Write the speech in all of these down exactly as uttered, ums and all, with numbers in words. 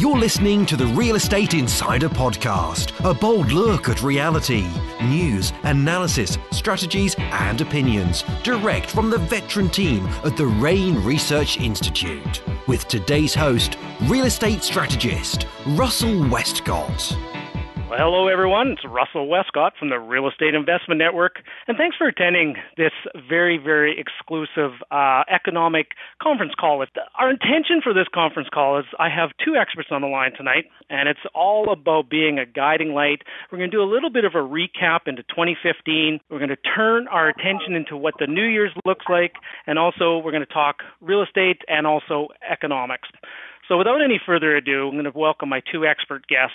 You're listening to the Real Estate Insider Podcast, a bold look at reality, news, analysis, strategies, and opinions, direct from the veteran team at the RAIN Research Institute, with today's host, real estate strategist, Russell Westcott. Well, hello, everyone. It's Russell Westcott from the Real Estate Investment Network, and thanks for attending this very, very exclusive uh, economic conference call. Our intention for this conference call is I have two experts on the line tonight, and it's all about being a guiding light. We're going to do a little bit of a recap into twenty fifteen. We're going to turn our attention into what the New Year's looks like, and also we're going to talk real estate and also economics. So without any further ado, I'm going to welcome my two expert guests.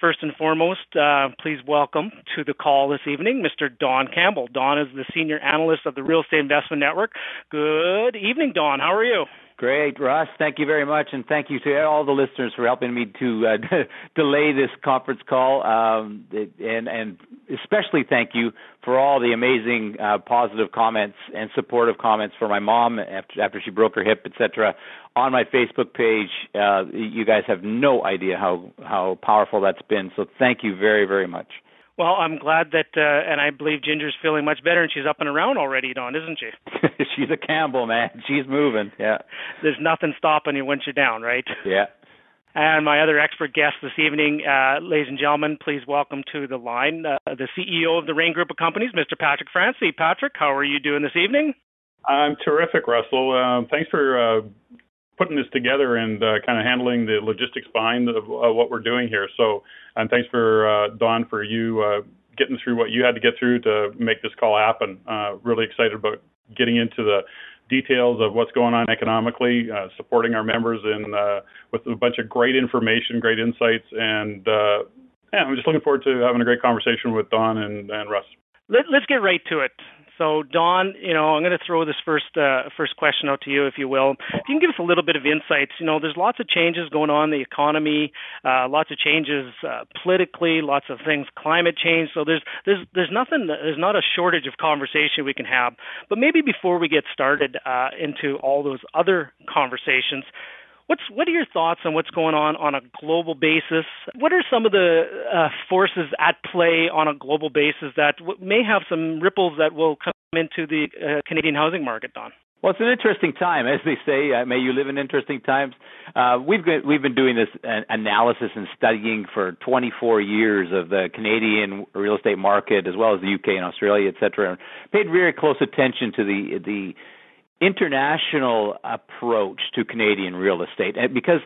First and foremost, uh, please welcome to the call this evening, Mister Don Campbell. Don is the senior analyst of the Real Estate Investment Network. Good evening, Don. How are you? Great, Russ. Thank you very much, and thank you to all the listeners for helping me to uh, delay this conference call, um, and, and especially thank you for all the amazing uh, positive comments and supportive comments for my mom after, after she broke her hip, et cetera, on my Facebook page. Uh, you guys have no idea how, how powerful that's been, so thank you very, very much. Well, I'm glad that, uh, and I believe Ginger's feeling much better, and she's up and around already, Don, isn't she? She's a Campbell, man. She's moving, yeah. There's nothing stopping you once you're down, right? Yeah. And my other expert guest this evening, uh, ladies and gentlemen, please welcome to the line uh, the C E O of the RAIN Group of Companies, Mister Patrick Franci. Patrick, how are you doing this evening? I'm terrific, Russell. Um, thanks for uh, putting this together and uh, kind of handling the logistics behind the, uh, what we're doing here. So, and thanks for uh, Don for you uh, getting through what you had to get through to make this call happen. Uh, really excited about getting into the details of what's going on economically, uh, supporting our members in uh, with a bunch of great information, great insights, and uh, yeah, I'm just looking forward to having a great conversation with Don and, and Russ. Let, let's get right to it. So, Don, you know, I'm going to throw this first uh, first question out to you, if you will. If you can give us a little bit of insights. You know, there's lots of changes going on in the economy, uh, lots of changes uh, politically, lots of things, climate change. So there's there's there's nothing, there's not a shortage of conversation we can have. But maybe before we get started uh, into all those other conversations, What's, what are your thoughts on what's going on on a global basis? What are some of the uh, forces at play on a global basis that w- may have some ripples that will come into the uh, Canadian housing market, Don? Well, it's an interesting time, as they say. Uh, may you live in interesting times. Uh, we've got, we've been doing this uh, analysis and studying for twenty-four years of the Canadian real estate market, as well as the U K and Australia, et cetera, and paid very close attention to the the. international approach to Canadian real estate, because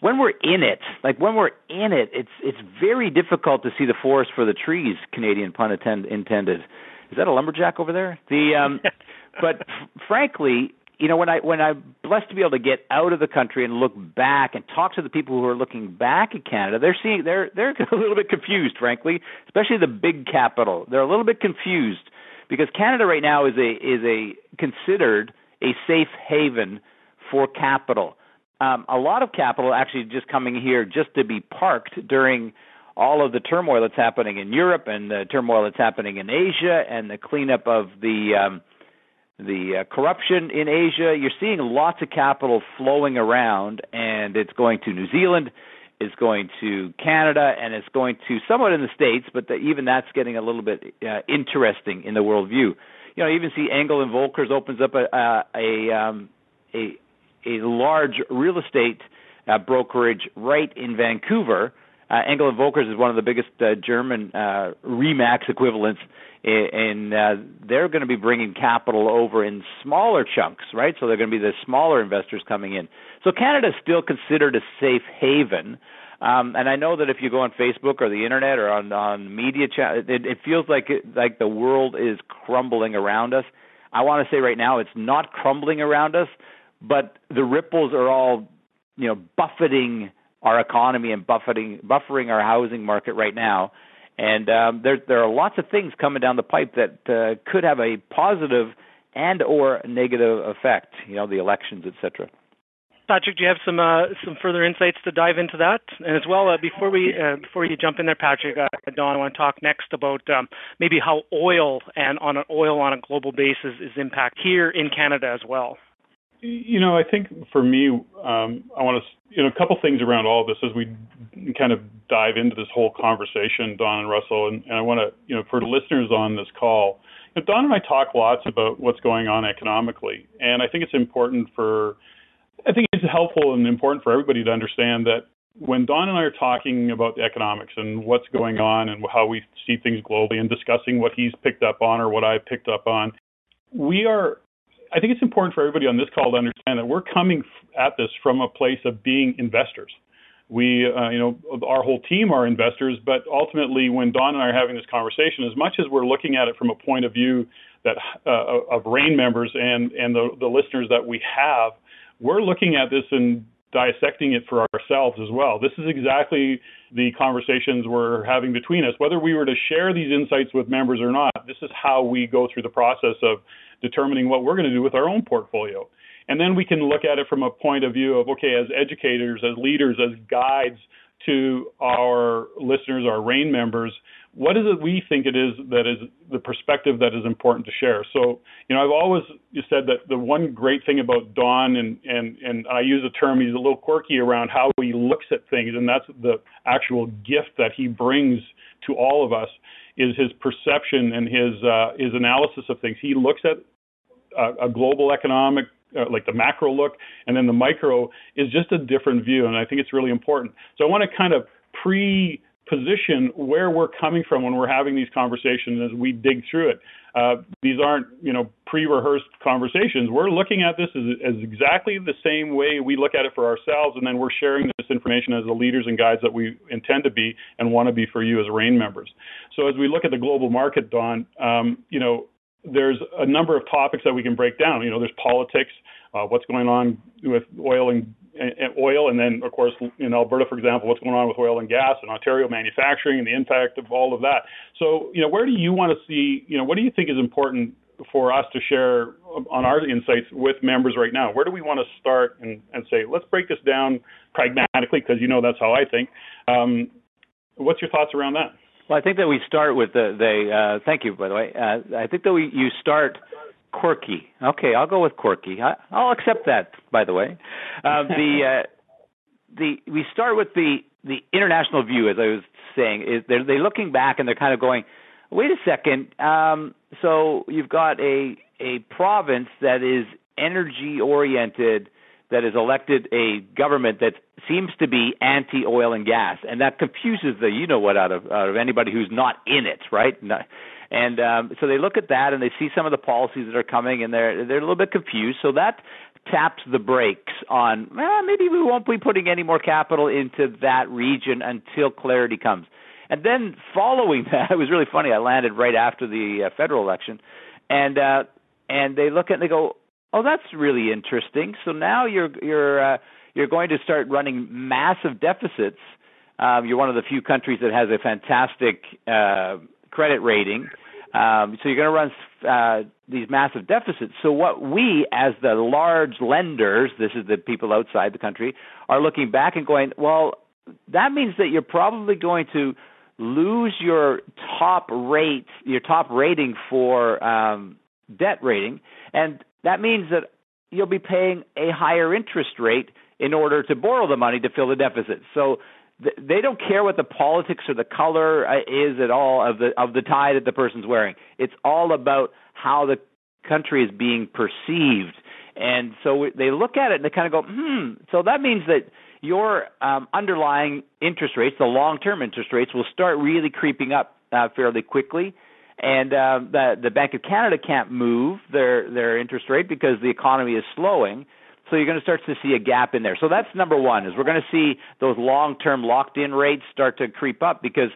when we're in it, like when we're in it, it's it's very difficult to see the forest for the trees. Canadian pun attend, intended. Is that a lumberjack over there? The um, but f- frankly, you know, when I when I'm blessed to be able to get out of the country and look back and talk to the people who are looking back at Canada, they're seeing they're they're a little bit confused, frankly, especially the big capital. They're a little bit confused because Canada right now is a is a considered a safe haven for capital. Um, a lot of capital actually just coming here just to be parked during all of the turmoil that's happening in Europe and the turmoil that's happening in Asia and the cleanup of the um, the uh, corruption in Asia. You're seeing lots of capital flowing around, and it's going to New Zealand, it's going to Canada, and it's going to somewhat in the States, but the, even that's getting a little bit uh, interesting in the world view. You know, even see Engel and Volkers opens up a uh, a, um, a a large real estate uh, brokerage right in Vancouver. Uh, Engel and Volkers is one of the biggest uh, German uh, REMAX equivalents, and uh, they're going to be bringing capital over in smaller chunks, right? So they're going to be the smaller investors coming in. So Canada is still considered a safe haven. Um, and I know that if you go on Facebook or the internet or on on media channels, it, it feels like it, like the world is crumbling around us. I want to say right now it's not crumbling around us, but the ripples are all, you know, buffeting our economy and buffeting buffering our housing market right now. And um, there there are lots of things coming down the pipe that uh, could have a positive and or negative effect. You know, the elections, et cetera. Patrick, do you have some uh, some further insights to dive into that? And as well, uh, before we uh, before you jump in there, Patrick, uh, Don, I want to talk next about um, maybe how oil and on an oil on a global basis is impact here in Canada as well. You know, I think for me, um, I want to, you know, a couple things around all of this as we kind of dive into this whole conversation, Don and Russell, and, and I want to, you know, for listeners on this call, you know, Don and I talk lots about what's going on economically, and I think it's important for, I think it's helpful and important for everybody to understand that when Don and I are talking about the economics and what's going on and how we see things globally and discussing what he's picked up on or what I've picked up on, we are, I think it's important for everybody on this call to understand that we're coming at this from a place of being investors. We, uh, you know, our whole team are investors, but ultimately when Don and I are having this conversation, as much as we're looking at it from a point of view that uh, of RAIN members and, and the, the listeners that we have, we're looking at this and dissecting it for ourselves as well. This is exactly the conversations we're having between us. Whether we were to share these insights with members or not, this is how we go through the process of determining what we're going to do with our own portfolio. And then we can look at it from a point of view of, okay, as educators, as leaders, as guides to our listeners, our RAIN members, what is it we think it is that is the perspective that is important to share? So, you know, I've always said that the one great thing about Don, and, and, and I use the term, he's a little quirky around how he looks at things, and that's the actual gift that he brings to all of us, is his perception and his, uh, his analysis of things. He looks at a, a global economic, Uh, like the macro look, and then the micro is just a different view, and I think it's really important. So I want to kind of pre-position where we're coming from when we're having these conversations as we dig through it. Uh, these aren't, you know, pre-rehearsed conversations. We're looking at this as, as exactly the same way we look at it for ourselves, and then we're sharing this information as the leaders and guides that we intend to be and want to be for you as RAIN members. So as we look at the global market, Don, um, you know, there's a number of topics that we can break down. You know, there's politics, uh, what's going on with oil and, and oil, and then, of course, in Alberta, for example, what's going on with oil and gas and Ontario manufacturing and the impact of all of that. So, you know, where do you want to see, you know, what do you think is important for us to share on our insights with members right now? Where do we want to start and, and say, let's break this down pragmatically, because, you know, that's how I think. Um, what's your thoughts around that? Well, I think that we start with the, the – uh, thank you, by the way. Uh, I think that we you start quirky. Okay, I'll go with quirky. I, I'll accept that, by the way. Uh, the uh, the we start with the, the international view, as I was saying. Is they're, they're looking back and they're kind of going, wait a second. Um, so you've got a, a province that is energy-oriented, that has elected a government that seems to be anti-oil and gas, and that confuses the you-know-what out of, out of anybody who's not in it, right? And um, so they look at that, and they see some of the policies that are coming, and they're, they're a little bit confused. So that taps the brakes on, eh, maybe we won't be putting any more capital into that region until clarity comes. And then following that, it was really funny. I landed right after the uh, federal election, and uh, and they look at it and they go, oh, that's really interesting. So now you're you're uh, you're going to start running massive deficits. Um, you're one of the few countries that has a fantastic uh, credit rating. Um, so you're going to run uh, these massive deficits. So what we, as the large lenders, this is the people outside the country, are looking back and going, well, that means that you're probably going to lose your top rate, your top rating for um, debt rating, and that means that you'll be paying a higher interest rate in order to borrow the money to fill the deficit. So th- they don't care what the politics or the color uh, is at all of the of the tie that the person's wearing. It's all about how the country is being perceived. And so we, they look at it and they kind of go, hmm, so that means that your um, underlying interest rates, the long-term interest rates, will start really creeping up uh, fairly quickly. And uh, the, the Bank of Canada can't move their, their interest rate because the economy is slowing. So you're going to start to see a gap in there. So that's number one, is we're going to see those long-term locked-in rates start to creep up because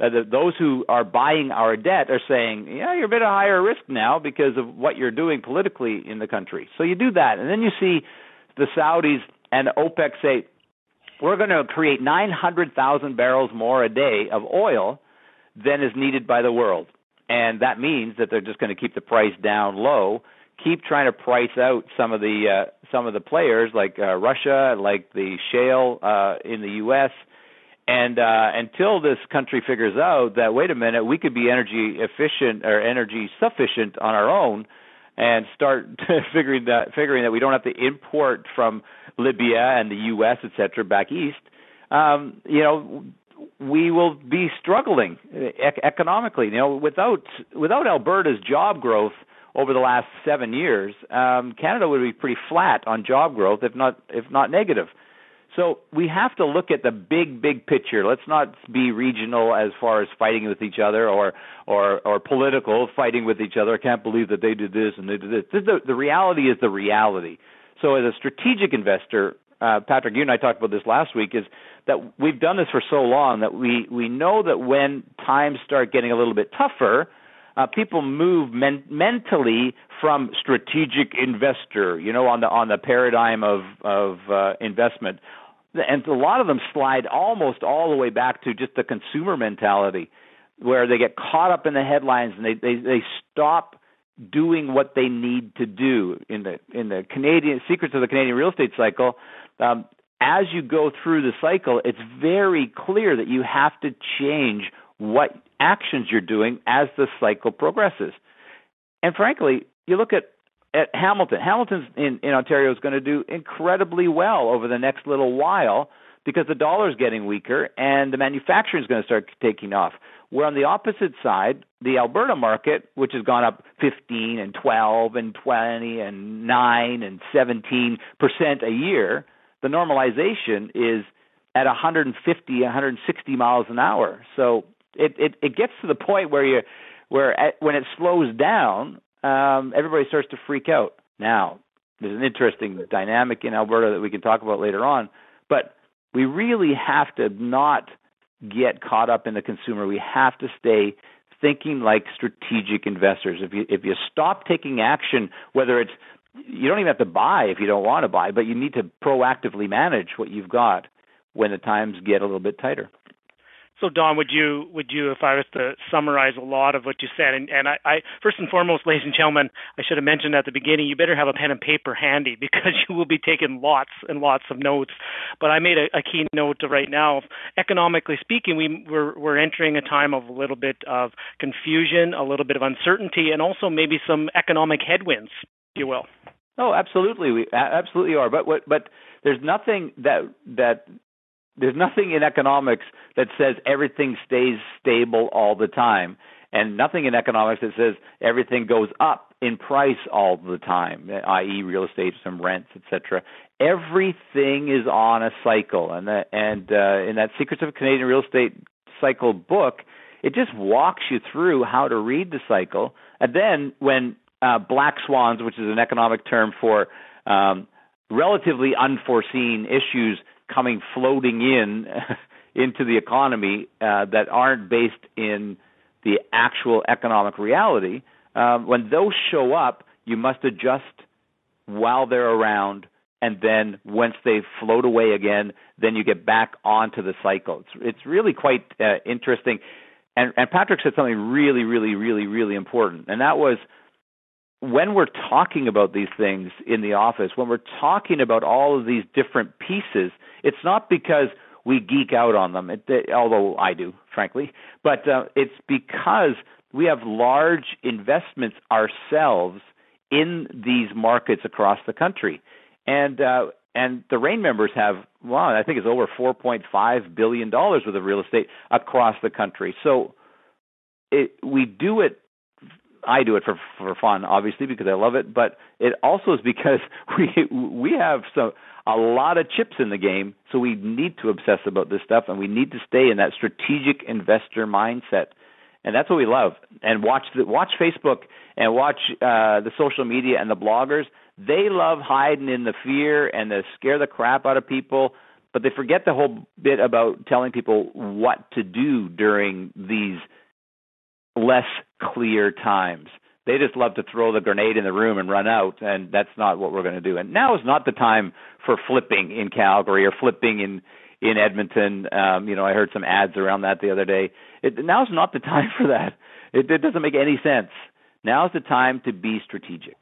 uh, the, those who are buying our debt are saying, yeah, you're a bit of higher risk now because of what you're doing politically in the country. So you do that. And then you see the Saudis and OPEC say, we're going to create nine hundred thousand barrels more a day of oil than is needed by the world. And that means that they're just going to keep the price down low, keep trying to price out some of the uh, some of the players like uh, Russia, like the shale uh, in the U S And uh, until this country figures out that, wait a minute, we could be energy efficient or energy sufficient on our own and start figuring that figuring that we don't have to import from Libya and the U S, et cetera, back east, um, you know, we will be struggling ec- economically. You know, without without Alberta's job growth over the last seven years, um, Canada would be pretty flat on job growth, if not if not negative. So we have to look at the big, big picture. Let's not be regional as far as fighting with each other or or, or political fighting with each other. I can't believe that they did this and they did this. this the, the reality is the reality. So as a strategic investor, uh, Patrick, you and I talked about this last week, is that we've done this for so long that we, we know that when times start getting a little bit tougher, uh, people move men- mentally from strategic investor, you know, on the on the paradigm of, of uh, investment. And a lot of them slide almost all the way back to just the consumer mentality, where they get caught up in the headlines and they, they, they stop doing what they need to do. In the in the Canadian secrets of the Canadian real estate cycle, um, as you go through the cycle, it's very clear that you have to change what actions you're doing as the cycle progresses. And frankly, you look at At Hamilton, Hamilton's in, in Ontario is going to do incredibly well over the next little while because the dollar's getting weaker and the manufacturing is going to start taking off. Where on the opposite side, the Alberta market, which has gone up fifteen and twelve and twenty and nine and seventeen percent a year, the normalization is at one hundred fifty, one hundred sixty miles an hour. So it it, it gets to the point where you where at, when it slows down. Um, everybody starts to freak out. Now, there's an interesting dynamic in Alberta that we can talk about later on, but we really have to not get caught up in the consumer. We have to stay thinking like strategic investors. If you if you stop taking action, whether it's you don't even have to buy if you don't want to buy, but you need to proactively manage what you've got when the times get a little bit tighter. So, Don, would you, would you, if I was to summarize a lot of what you said, and, and I, I, first and foremost, ladies and gentlemen, I should have mentioned at the beginning, you better have a pen and paper handy because you will be taking lots and lots of notes. But I made a, a key note right now. Economically speaking, we, we're, we're entering a time of a little bit of confusion, a little bit of uncertainty, and also maybe some economic headwinds, if you will. Oh, absolutely. We absolutely are. But what, but there's nothing that that. There's nothing in economics that says everything stays stable all the time, and nothing in economics that says everything goes up in price all the time, that is real estate, some rents, et cetera. Everything is on a cycle, and that, and uh, in that Secrets of Canadian Real Estate Cycle book, it just walks you through how to read the cycle. And then when uh, black swans, which is an economic term for um, relatively unforeseen issues, coming floating in into the economy uh, that aren't based in the actual economic reality. Um, when those show up, you must adjust while they're around, and then once they float away again, then you get back onto the cycle. It's, it's really quite uh, interesting. And, and Patrick said something really, really, really, really important, and that was when we're talking about these things in the office, when we're talking about all of these different pieces, it's not because we geek out on them, it, it, although I do, frankly, but uh, it's because we have large investments ourselves in these markets across the country. And uh, and the RAIN members have, well, I think it's over four point five billion dollars worth of real estate across the country. So it, we do it I do it for for fun, obviously, because I love it. But it also is because we we have some a lot of chips in the game, so we need to obsess about this stuff, and we need to stay in that strategic investor mindset, and that's what we love. And watch the, watch Facebook and watch uh, the social media and the bloggers. They love hiding in the fear and they scare the crap out of people, but they forget the whole bit about telling people what to do during these less clear times. They just love to throw the grenade in the room and run out, and that's not what we're going to do. And now is not the time for flipping in Calgary or flipping in in Edmonton. Um, you know, I heard some ads around that the other day. It, now is not the time for that. It, it doesn't make any sense. Now is the time to be strategic.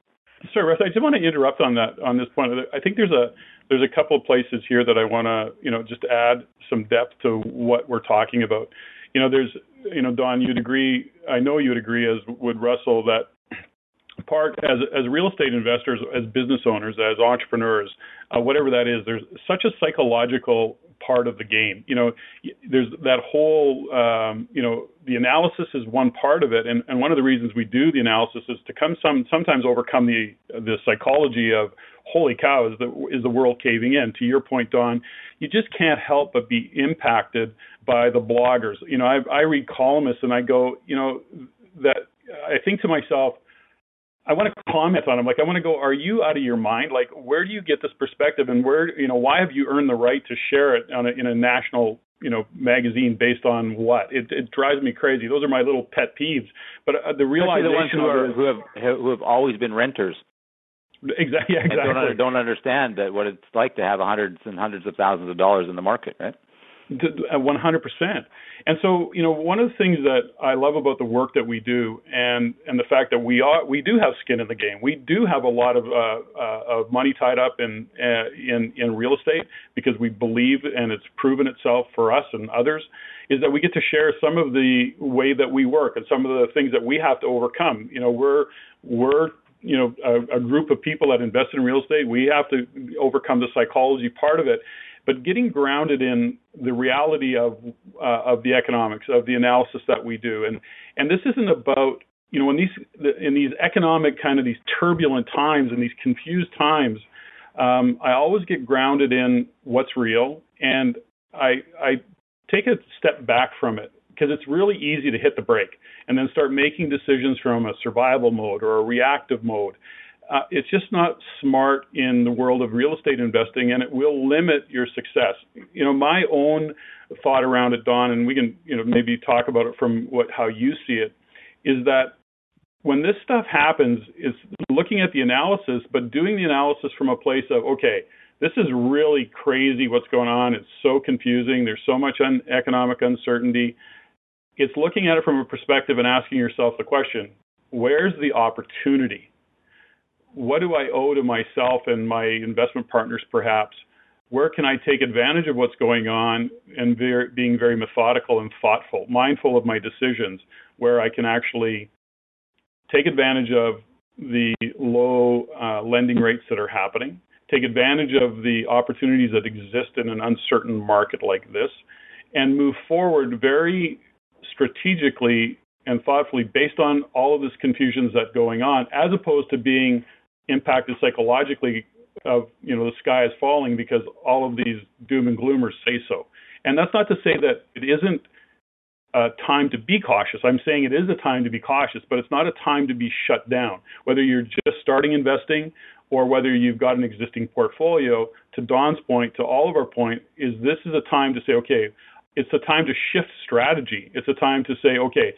Sir, Russ, I just want to interrupt on that on this point. I think there's a there's a couple of places here that I want to you know just add some depth to what we're talking about. You know, there's, you know, Don, you'd agree, I know you'd agree, as would Russell, that part as as real estate investors, as business owners, as entrepreneurs, uh, whatever that is, there's such a psychological part of the game. You know, there's that whole, um, you know, the analysis is one part of it. And, and one of the reasons we do the analysis is to come some sometimes overcome the the psychology of, holy cow, is the, is the world caving in? To your point, Don, you just can't help but be impacted by the bloggers. You know, I, I read columnists and I go, you know, that I think to myself, I want to comment on them. Like, I want to go, are you out of your mind? Like, where do you get this perspective? And where, you know, why have you earned the right to share it on a, in a national, you know, magazine based on what? It, it drives me crazy. Those are my little pet peeves. But uh, the realization the ones who, are, who, have, who have always been renters. Exactly. Yeah, exactly. Don't, don't understand that what it's like to have hundreds and hundreds of thousands of dollars in the market, right? one hundred percent. And so, you know, one of the things that I love about the work that we do, and, and the fact that we are we do have skin in the game. We do have a lot of uh, uh, of money tied up in, uh, in in real estate because we believe, and it's proven itself for us and others, is that we get to share some of the way that we work and some of the things that we have to overcome. You know, we're we're you know a, a group of people that invest in real estate. We have to overcome the psychology part of it. But getting grounded in the reality of uh, of the economics, of the analysis that we do, and and this isn't about, you know, in these in these economic kind of these turbulent times and these confused times, um, I always get grounded in what's real, and I I take a step back from it because it's really easy to hit the brake and then start making decisions from a survival mode or a reactive mode. Uh, it's just not smart in the world of real estate investing, and it will limit your success. You know, my own thought around it, Don, and we can, you know, maybe talk about it from what how you see it, is that when this stuff happens, it's looking at the analysis, but doing the analysis from a place of, okay, this is really crazy what's going on. It's so confusing. There's so much un- economic uncertainty. It's looking at it from a perspective and asking yourself the question, where's the opportunity? What do I owe to myself and my investment partners, perhaps? Where can I take advantage of what's going on and very, being very methodical and thoughtful, mindful of my decisions, where I can actually take advantage of the low uh, lending rates that are happening, take advantage of the opportunities that exist in an uncertain market like this, and move forward very strategically and thoughtfully based on all of this confusions that's going on, as opposed to being impacted psychologically of, you know, the sky is falling because all of these doom and gloomers say so. And that's not to say that it isn't a time to be cautious. I'm saying it is a time to be cautious, but it's not a time to be shut down. Whether you're just starting investing or whether you've got an existing portfolio, to Don's point, to all of our point, is this is a time to say, okay, it's a time to shift strategy. It's a time to say, okay,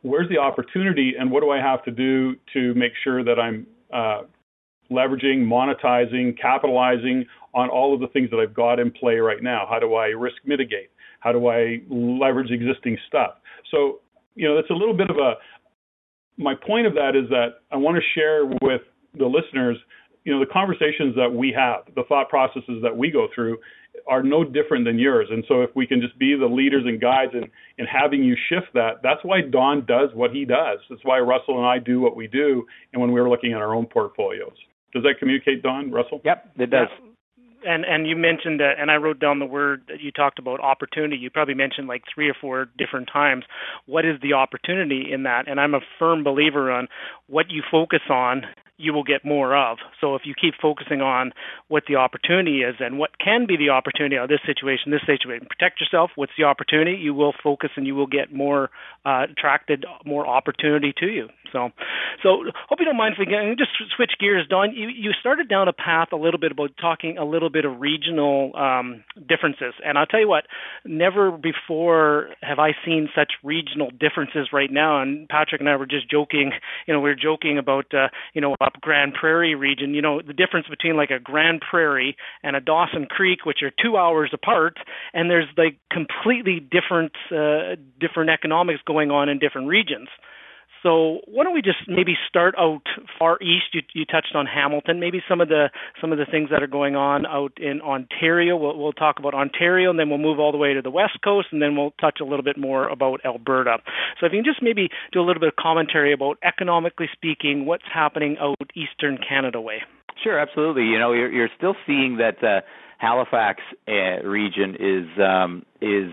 where's the opportunity and what do I have to do to make sure that I'm uh, leveraging, monetizing, capitalizing on all of the things that I've got in play right now? How do I risk mitigate? How do I leverage existing stuff? So, you know, that's a little bit of a, my point of that is that I want to share with the listeners, you know, the conversations that we have, the thought processes that we go through are no different than yours. And so if we can just be the leaders and guides in, in having you shift that, that's why Don does what he does. That's why Russell and I do what we do, and when we're looking at our own portfolios. Does that communicate, Don, Russell? Yep, it does. Yeah. And and you mentioned, uh, and I wrote down the word that you talked about, opportunity. You probably mentioned like three or four different times. What is the opportunity in that? And I'm a firm believer on what you focus on, you will get more of. So if you keep focusing on what the opportunity is and what can be the opportunity of this situation, this situation, protect yourself, what's the opportunity, you will focus and you will get more uh, attracted, more opportunity to you. So so hope you don't mind if we can just switch gears, Don. You, you started down a path a little bit about talking a little bit of regional um, differences. And I'll tell you what, never before have I seen such regional differences right now. And Patrick and I were just joking, you know, we were joking about, uh, you know, up Grand Prairie region, you know, the difference between like a Grand Prairie and a Dawson Creek, which are two hours apart, and there's like completely different, uh, different economics going on in different regions. So why don't we just maybe start out far east? You, you touched on Hamilton. Maybe some of the some of the things that are going on out in Ontario. We'll, we'll talk about Ontario, and then we'll move all the way to the West Coast, and then we'll touch a little bit more about Alberta. So if you can just maybe do a little bit of commentary about, economically speaking, what's happening out eastern Canada way. Sure, absolutely. You know, you're, you're still seeing that uh, Halifax uh, region is um, is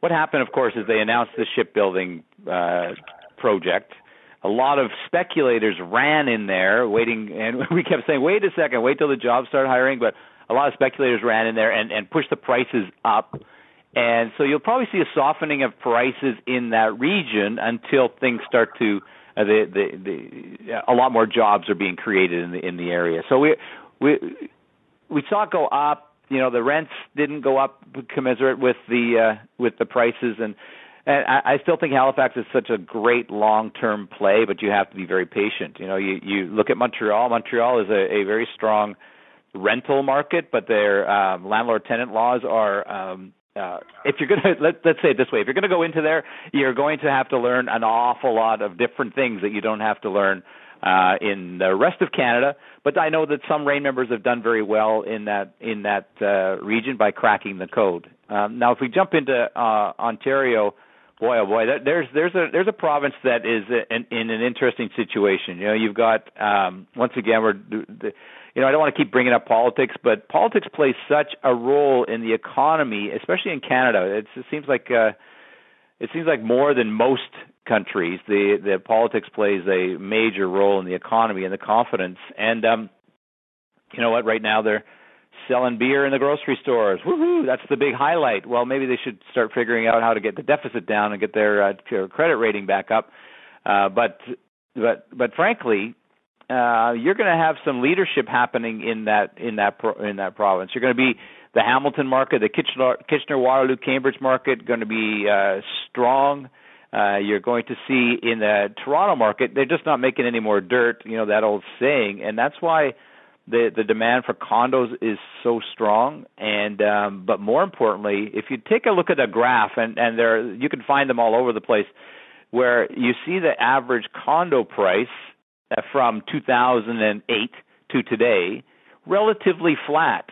what happened. Of course, is they announced the shipbuilding Uh, project. A lot of speculators ran in there waiting, and we kept saying, wait a second, wait till the jobs start hiring, but a lot of speculators ran in there and, and pushed the prices up. And so you'll probably see a softening of prices in that region until things start to, uh, the, the, the, a lot more jobs are being created in the, in the area. So we, we, we saw it go up. You know, the rents didn't go up commensurate with the, uh, with the prices, and And I still think Halifax is such a great long-term play, but you have to be very patient. You know, you, you look at Montreal. Montreal is a, a very strong rental market, but their um, landlord-tenant laws are, um, uh, if you're going to, let, let's say it this way, if you're going to go into there, you're going to have to learn an awful lot of different things that you don't have to learn uh, in the rest of Canada. But I know that some RAIN members have done very well in that, in that uh, region by cracking the code. Um, now, if we jump into uh, Ontario, boy, oh boy, there's there's a there's a province that is in, in an interesting situation. You know, you've got um, once again we're, you know, I don't want to keep bringing up politics, but politics plays such a role in the economy, especially in Canada. It's, it seems like uh, it seems like more than most countries, the the politics plays a major role in the economy and the confidence. And um, you know what? Right now they're selling beer in the grocery stores. Woohoo, that's the big highlight. Well, maybe they should start figuring out how to get the deficit down and get their, uh, their credit rating back up. Uh, but but but frankly, uh, you're going to have some leadership happening in that in that pro- in that province. You're going to be the Hamilton market, the Kitchener, Kitchener Waterloo, Cambridge market going to be uh, strong. Uh, you're going to see in the Toronto market, they're just not making any more dirt. You know that old saying, and that's why The, the demand for condos is so strong, and um, but more importantly, if you take a look at a graph, and, and there you can find them all over the place, where you see the average condo price from two thousand eight to today, relatively flat.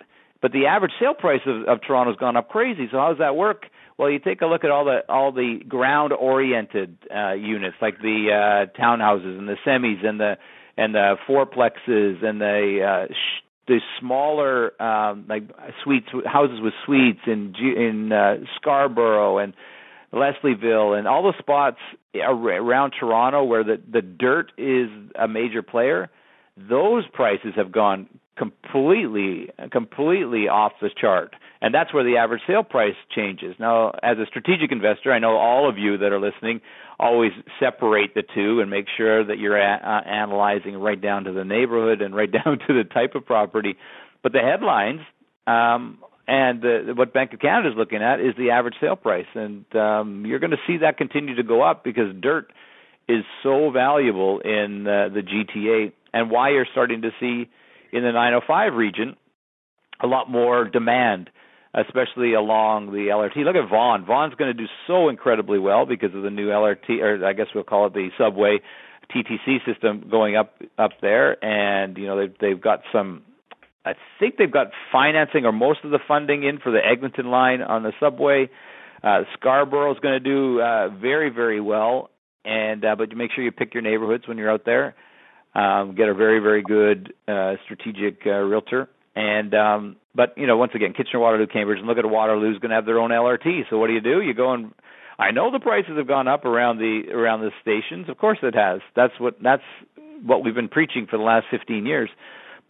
But the average sale price of, of Toronto's gone up crazy. So how does that work? Well, you take a look at all the all the ground-oriented uh, units, like the uh, townhouses and the semis and the and the fourplexes and the uh, sh- the smaller um, like suites, houses with suites in G- in uh, Scarborough and Leslieville and all the spots around Toronto where the, the dirt is a major player. Those prices have gone completely completely off the chart, and that's where the average sale price changes. Now, as a strategic investor, I know all of you that are listening always separate the two and make sure that you're a- uh, analyzing right down to the neighborhood and right down to the type of property. But the headlines um, and the, what Bank of Canada is looking at is the average sale price, and um, you're going to see that continue to go up because dirt is so valuable in uh, the G T A, and why you're starting to see in the nine oh five region a lot more demand, especially along the L R T. Look at Vaughan. Vaughan's going to do so incredibly well because of the new L R T, or I guess we'll call it the subway T T C system going up up there. And, you know, they've, they've got some, I think they've got financing or most of the funding in for the Eglinton line on the subway. Uh, Scarborough's going to do uh, very, very well. And uh, but make sure you pick your neighborhoods when you're out there. Um, get a very, very good uh, strategic uh, realtor. And um, but, you know, once again, Kitchener, Waterloo, Cambridge, and look at Waterloo's going to have their own L R T. So what do you do? You go and I know the prices have gone up around the around the stations. Of course it has. That's what that's what we've been preaching for the last fifteen years.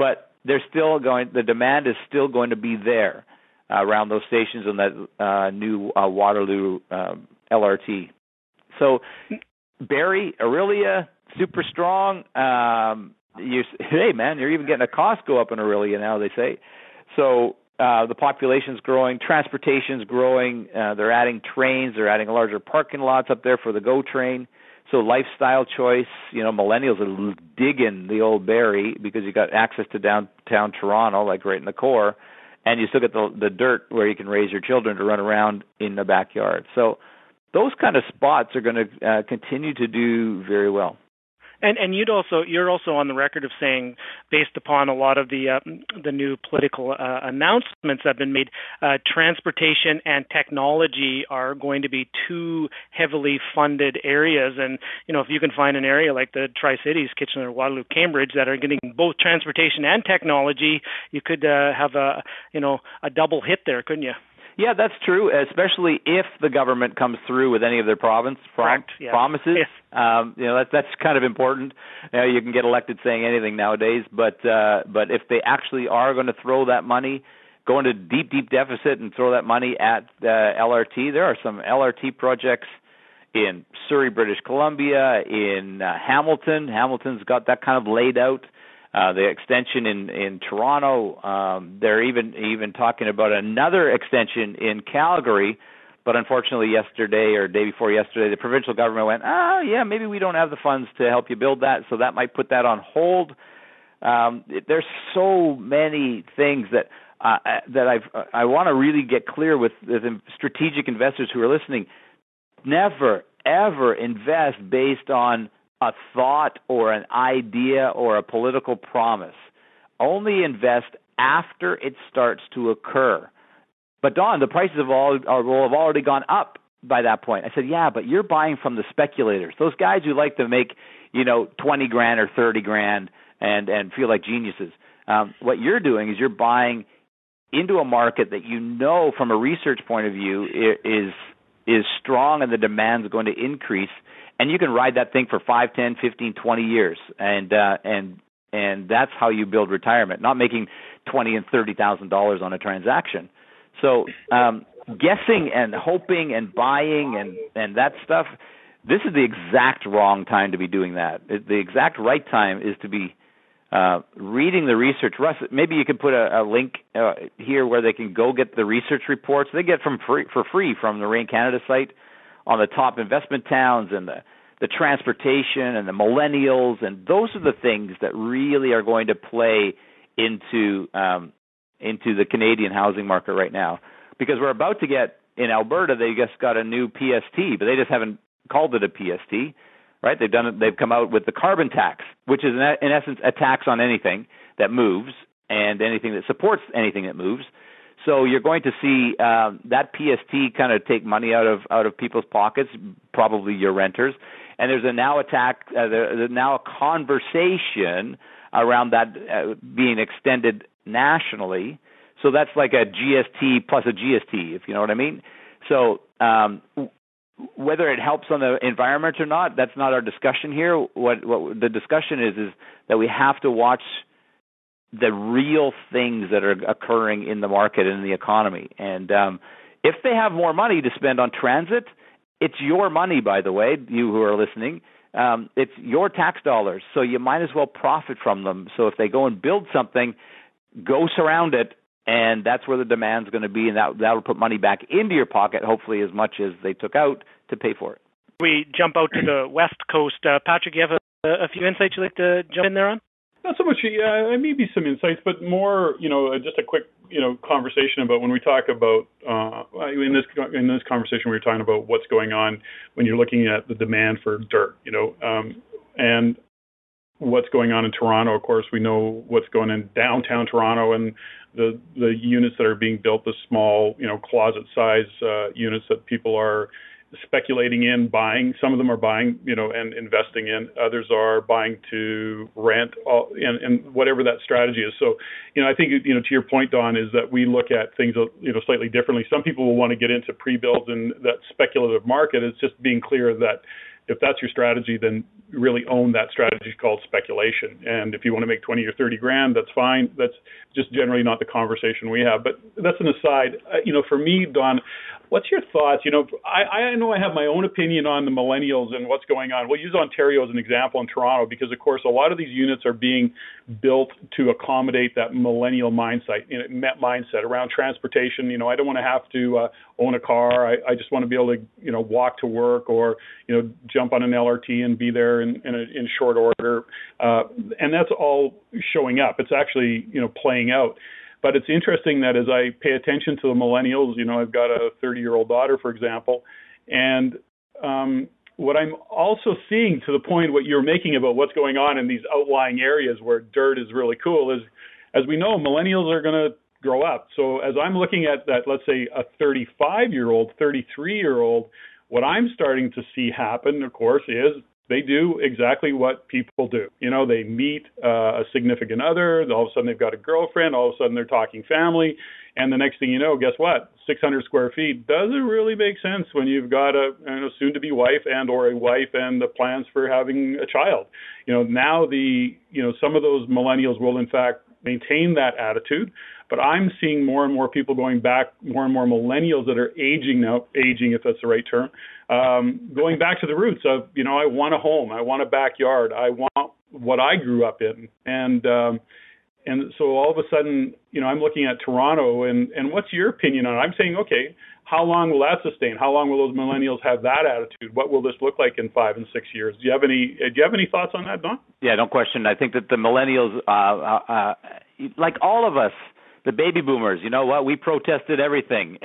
But they're still going. The demand is still going to be there uh, around those stations on that uh, new uh, Waterloo um, L R T. So Barrie, Orillia, super strong. Um, you, hey, man, you're even getting a Costco up in Orillia now, they say. So uh, the population's growing. Transportation's growing. Uh, they're adding trains. They're adding larger parking lots up there for the GO train. So lifestyle choice. You know, millennials are digging the old Barrie because you got access to downtown Toronto, like right in the core, and you still get the, the dirt where you can raise your children to run around in the backyard. So those kind of spots are going to uh, continue to do very well. And and you'd also you're also on the record of saying, based upon a lot of the uh, the new political uh, announcements that have been made, uh, transportation and technology are going to be two heavily funded areas. And you know, if you can find an area like the Tri-Cities, Kitchener, Waterloo, Cambridge, that are getting both transportation and technology, you could uh, have a you know a double hit there, couldn't you? Yeah, that's true, especially if the government comes through with any of their province prom- yeah. promises. Yes. Um, you know, that, that's kind of important. You know, you can get elected saying anything nowadays, but uh, but if they actually are going to throw that money, go into deep, deep deficit and throw that money at uh, L R T, there are some L R T projects in Surrey, British Columbia, in uh, Hamilton. Hamilton's got that kind of laid out. Uh, the extension in, in Toronto, um, they're even even talking about another extension in Calgary, but unfortunately yesterday or day before yesterday, the provincial government went, ah, yeah, maybe we don't have the funds to help you build that, so that might put that on hold. Um, it, there's so many things that uh, that I've, I want to really get clear with, with strategic investors who are listening. Never, ever invest based on a thought or an idea or a political promise. Only invest after it starts to occur. But Don, the prices have all are, will have already gone up by that point. I said, yeah, but you're buying from the speculators, those guys who like to make you know twenty grand or thirty grand and and feel like geniuses. Um, what you're doing is you're buying into a market that you know from a research point of view is is strong and the demand is going to increase. And you can ride that thing for five, ten, fifteen, twenty years, and uh, and and that's how you build retirement. Not making twenty and thirty thousand dollars on a transaction. So um, guessing and hoping and buying and, and that stuff, this is the exact wrong time to be doing that. The exact right time is to be uh, reading the research. Russ, maybe you can put a, a link uh, here where they can go get the research reports. They get from free, for free from the Rain Canada site. On the top investment towns and the, the transportation and the millennials, and those are the things that really are going to play into um, into the Canadian housing market right now. Because we're about to get, in Alberta, they just got a new P S T, but they just haven't called it a P S T, right? They've done it, they've come out with the carbon tax, which is in essence a tax on anything that moves and anything that supports anything that moves. So you're going to see um, that P S T kind of take money out of out of people's pockets, probably your renters. And there's a now attack, uh, there's now a conversation around that uh, being extended nationally. So that's like a G S T plus a G S T, if you know what I mean. So um, whether it helps on the environment or not, that's not our discussion here. What, what the discussion is is that we have to watch the real things that are occurring in the market and in the economy. And um, if they have more money to spend on transit, it's your money, by the way, you who are listening. Um, it's your tax dollars, so you might as well profit from them. So if they go and build something, go surround it, and that's where the demand's going to be, and that that'll put money back into your pocket, hopefully as much as they took out to pay for it. We jump out to the West Coast. Uh, Patrick, you have a, a few insights you'd like to jump in there on? Not so much, yeah, maybe some insights, but more, you know, just a quick, you know, conversation about when we talk about, uh, in this in this conversation we were talking about what's going on when you're looking at the demand for dirt, you know, um, and what's going on in Toronto. Of course, we know what's going on in downtown Toronto and the, the units that are being built, the small, you know, closet size uh, units that people are speculating in, buying. Some of them are buying, you know, and investing in. Others are buying to rent, all, and, and whatever that strategy is. So, you know, I think, you know, to your point, Don, is that we look at things, you know, slightly differently. Some people will want to get into pre-builds and that speculative market. It's just being clear that if that's your strategy, then really own that strategy called speculation. And if you want to make twenty or thirty grand, that's fine. That's just generally not the conversation we have. But that's an aside. Uh, you know, for me, Don, what's your thoughts? You know, I, I know I have my own opinion on the millennials and what's going on. We'll use Ontario as an example in Toronto because, of course, a lot of these units are being built to accommodate that millennial mindset, you know, mindset around transportation. You know, I don't want to have to uh, own a car. I, I just want to be able to, you know, walk to work or, you know, jump on an L R T and be there in in, a, in short order. Uh, and that's all showing up. It's actually, you know, playing out. But it's interesting that as I pay attention to the millennials, you know, I've got a thirty-year-old daughter, for example, And um, what I'm also seeing, to the point what you're making about what's going on in these outlying areas where dirt is really cool, is, as we know, millennials are going to grow up. So as I'm looking at that, let's say a thirty-five-year-old, thirty-three-year-old, what I'm starting to see happen, of course, is they do exactly what people do. You know, they meet uh, a significant other. All of a sudden, they've got a girlfriend. All of a sudden, they're talking family. And the next thing you know, guess what? six hundred square feet doesn't really make sense when you've got a you know, soon-to-be wife and or a wife and the plans for having a child. You know, now the, you know, some of those millennials will, in fact, maintain that attitude. But I'm seeing more and more people going back, more and more millennials that are aging now, aging, if that's the right term, um, going back to the roots of, you know, I want a home, I want a backyard, I want what I grew up in. And um, and so all of a sudden, you know, I'm looking at Toronto, and, and what's your opinion on it? I'm saying, okay, how long will that sustain? How long will those millennials have that attitude? What will this look like in five and six years? Do you have any, do you have any thoughts on that, Don? Yeah, no question. I think that the millennials, uh, uh, like all of us, the baby boomers, you know what? We protested everything,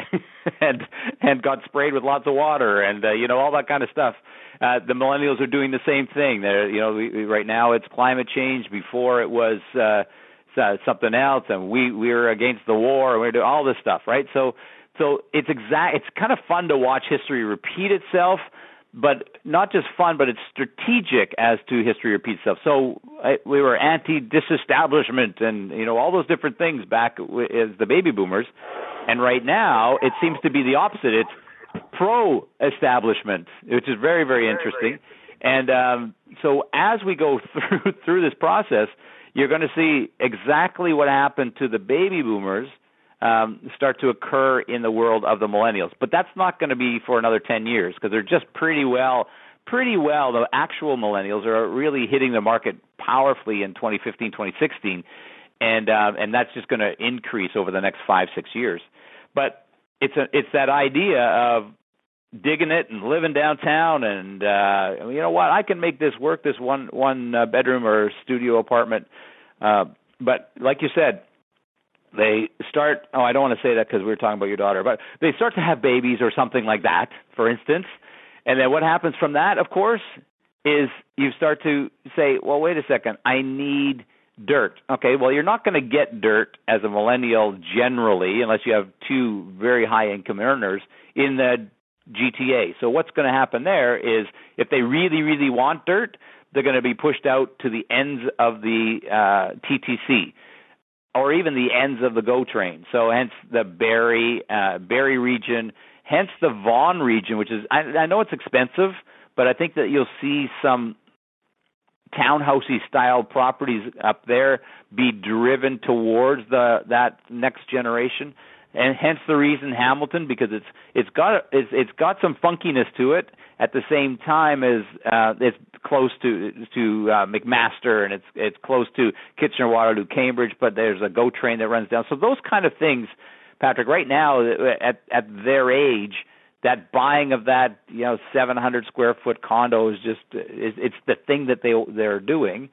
and and got sprayed with lots of water, and uh, you know all that kind of stuff. Uh, the millennials are doing the same thing. They're, you know, we, we, right now it's climate change. Before it was uh, something else, and we we're against the war. We're doing all this stuff, right? So so it's exact. It's kind of fun to watch history repeat itself, but not just fun, but it's strategic as to history repeats itself. So I, we were anti-disestablishment and, you know, all those different things back w- as the baby boomers. And right now, it seems to be the opposite. It's pro-establishment, which is very, very interesting. And um, so as we go through through this process, you're going to see exactly what happened to the baby boomers Um, start to occur in the world of the millennials. But that's not going to be for another ten years, because they're just pretty well, pretty well, the actual millennials are really hitting the market powerfully in twenty fifteen, twenty sixteen, and uh, and that's just going to increase over the next five, six years. But it's a, it's that idea of digging it and living downtown and, uh, you know what, I can make this work, this one, one uh, bedroom or studio apartment. Uh, but like you said, they start, oh, I don't want to say that because we were talking about your daughter, but they start to have babies or something like that, for instance. And then what happens from that, of course, is you start to say, well, wait a second, I need dirt. Okay, well, you're not going to get dirt as a millennial generally, unless you have two very high-income earners in the G T A. So what's going to happen there is if they really, really want dirt, they're going to be pushed out to the ends of the uh, T T C. Or even the ends of the GO train. So hence the Barrie, uh, Barrie region, hence the Vaughan region, which is, I, I know it's expensive, but I think that you'll see some townhousey style properties up there be driven towards the that next generation. And hence the reason Hamilton, because it's it's got it's, it's got some funkiness to it at the same time as uh, it's close to to uh, McMaster, and it's it's close to Kitchener, Waterloo, Cambridge. But there's a GO train that runs down. So those kind of things, Patrick. Right now, at at their age, that buying of that you know seven hundred square foot condo is just is it's the thing that they they're doing.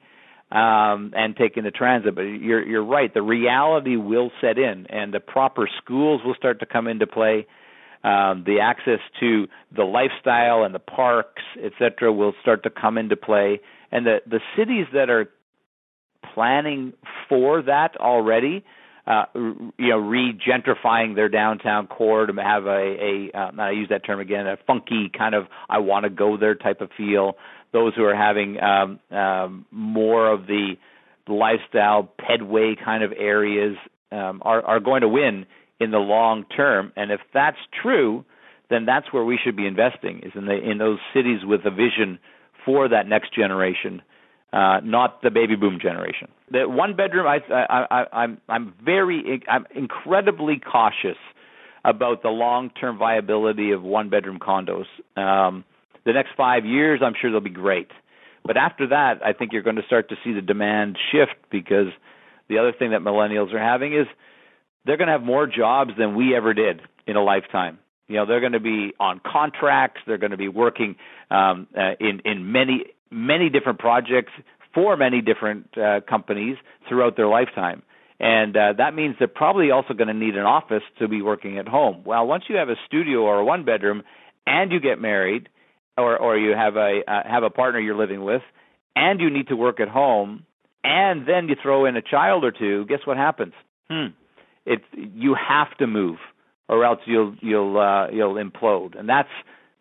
Um, and taking the transit, but you're you're right. The reality will set in, and the proper schools will start to come into play. Um, the access to the lifestyle and the parks, et cetera, will start to come into play. And the, the cities that are planning for that already, uh, you know, re-gentrifying their downtown core to have a, a uh, I use that term again, a funky kind of I want to go there type of feel. Those who are having um, um, more of the lifestyle, pedway kind of areas um, are, are going to win in the long term. And if that's true, then that's where we should be investing, is in, the, in those cities with a vision for that next generation, uh, not the baby boom generation. The one bedroom, I, I, I, I'm, I'm very, I'm incredibly cautious about the long-term viability of one-bedroom condos. Um, The next five years, I'm sure they'll be great. But after that, I think you're going to start to see the demand shift, because the other thing that millennials are having is they're going to have more jobs than we ever did in a lifetime. You know, they're going to be on contracts. They're going to be working um, uh, in, in many, many different projects for many different uh, companies throughout their lifetime. And uh, that means they're probably also going to need an office to be working at home. Well, once you have a studio or a one-bedroom and you get married, or or you have a uh, have a partner you're living with, and you need to work at home, and then you throw in a child or two, guess what happens? Hmm. It's, you have to move, or else you'll you'll uh, you'll implode. And that's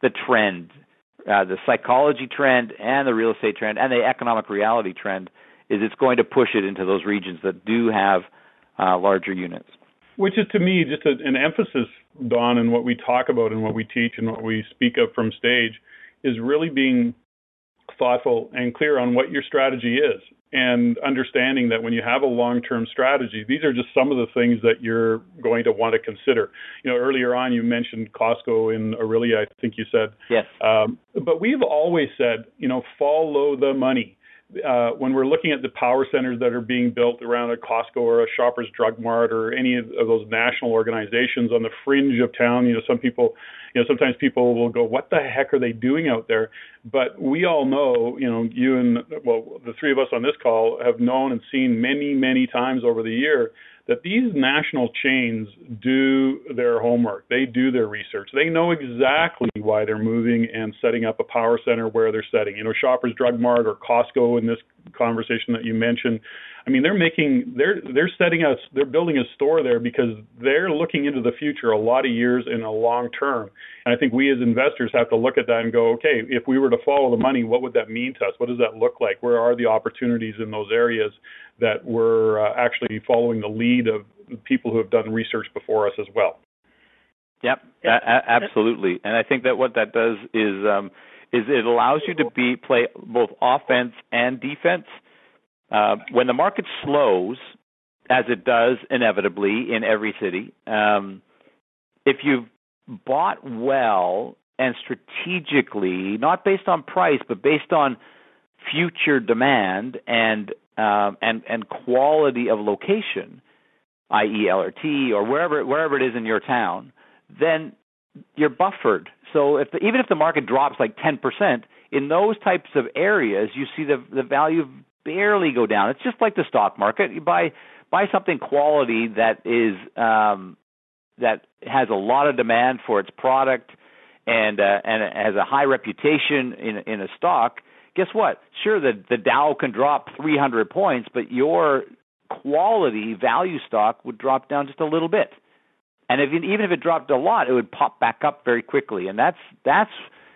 the trend, uh, the psychology trend, and the real estate trend, and the economic reality trend is it's going to push it into those regions that do have uh, larger units. Which is, to me, just a, an emphasis, Don, in what we talk about and what we teach and what we speak of from stage, is really being thoughtful and clear on what your strategy is, and understanding that when you have a long-term strategy, these are just some of the things that you're going to want to consider. You know, earlier on you mentioned Costco in Orillia, I think you said. Yes. Um, but we've always said, you know, follow the money. Uh, when we're looking at the power centers that are being built around a Costco or a Shoppers Drug Mart or any of those national organizations on the fringe of town, you know, some people, you know, sometimes people will go, what the heck are they doing out there? But we all know, you know, you and, well, the three of us on this call have known and seen many, many times over the year that these national chains do their homework. They do their research. They know exactly why they're moving and setting up a power center where they're setting. You know, Shoppers Drug Mart or Costco in this conversation that you mentioned. I mean, they're making, they're they're setting us, they're building a store there because they're looking into the future a lot of years in a long term. And I think we as investors have to look at that and go, okay, if we were to follow the money, what would that mean to us? What does that look like? Where are the opportunities in those areas that we're uh, actually following the lead of people who have done research before us as well? Yep, yeah. a- absolutely. And I think that what that does is um, is it allows you to be play both offense and defense. Uh, when the market slows, as it does inevitably in every city, um, if you've bought well and strategically, not based on price, but based on future demand and um, and and quality of location, that is. L R T or wherever wherever it is in your town, then you're buffered. So if the, even if the market drops like ten percent, in those types of areas, you see the the value barely go down. It's just like the stock market. You buy buy something quality that is um, that has a lot of demand for its product and uh, and it has a high reputation in in a stock. Guess what? Sure, the the Dow can drop three hundred points, but your quality value stock would drop down just a little bit. And if, even if it dropped a lot, it would pop back up very quickly. And that's that's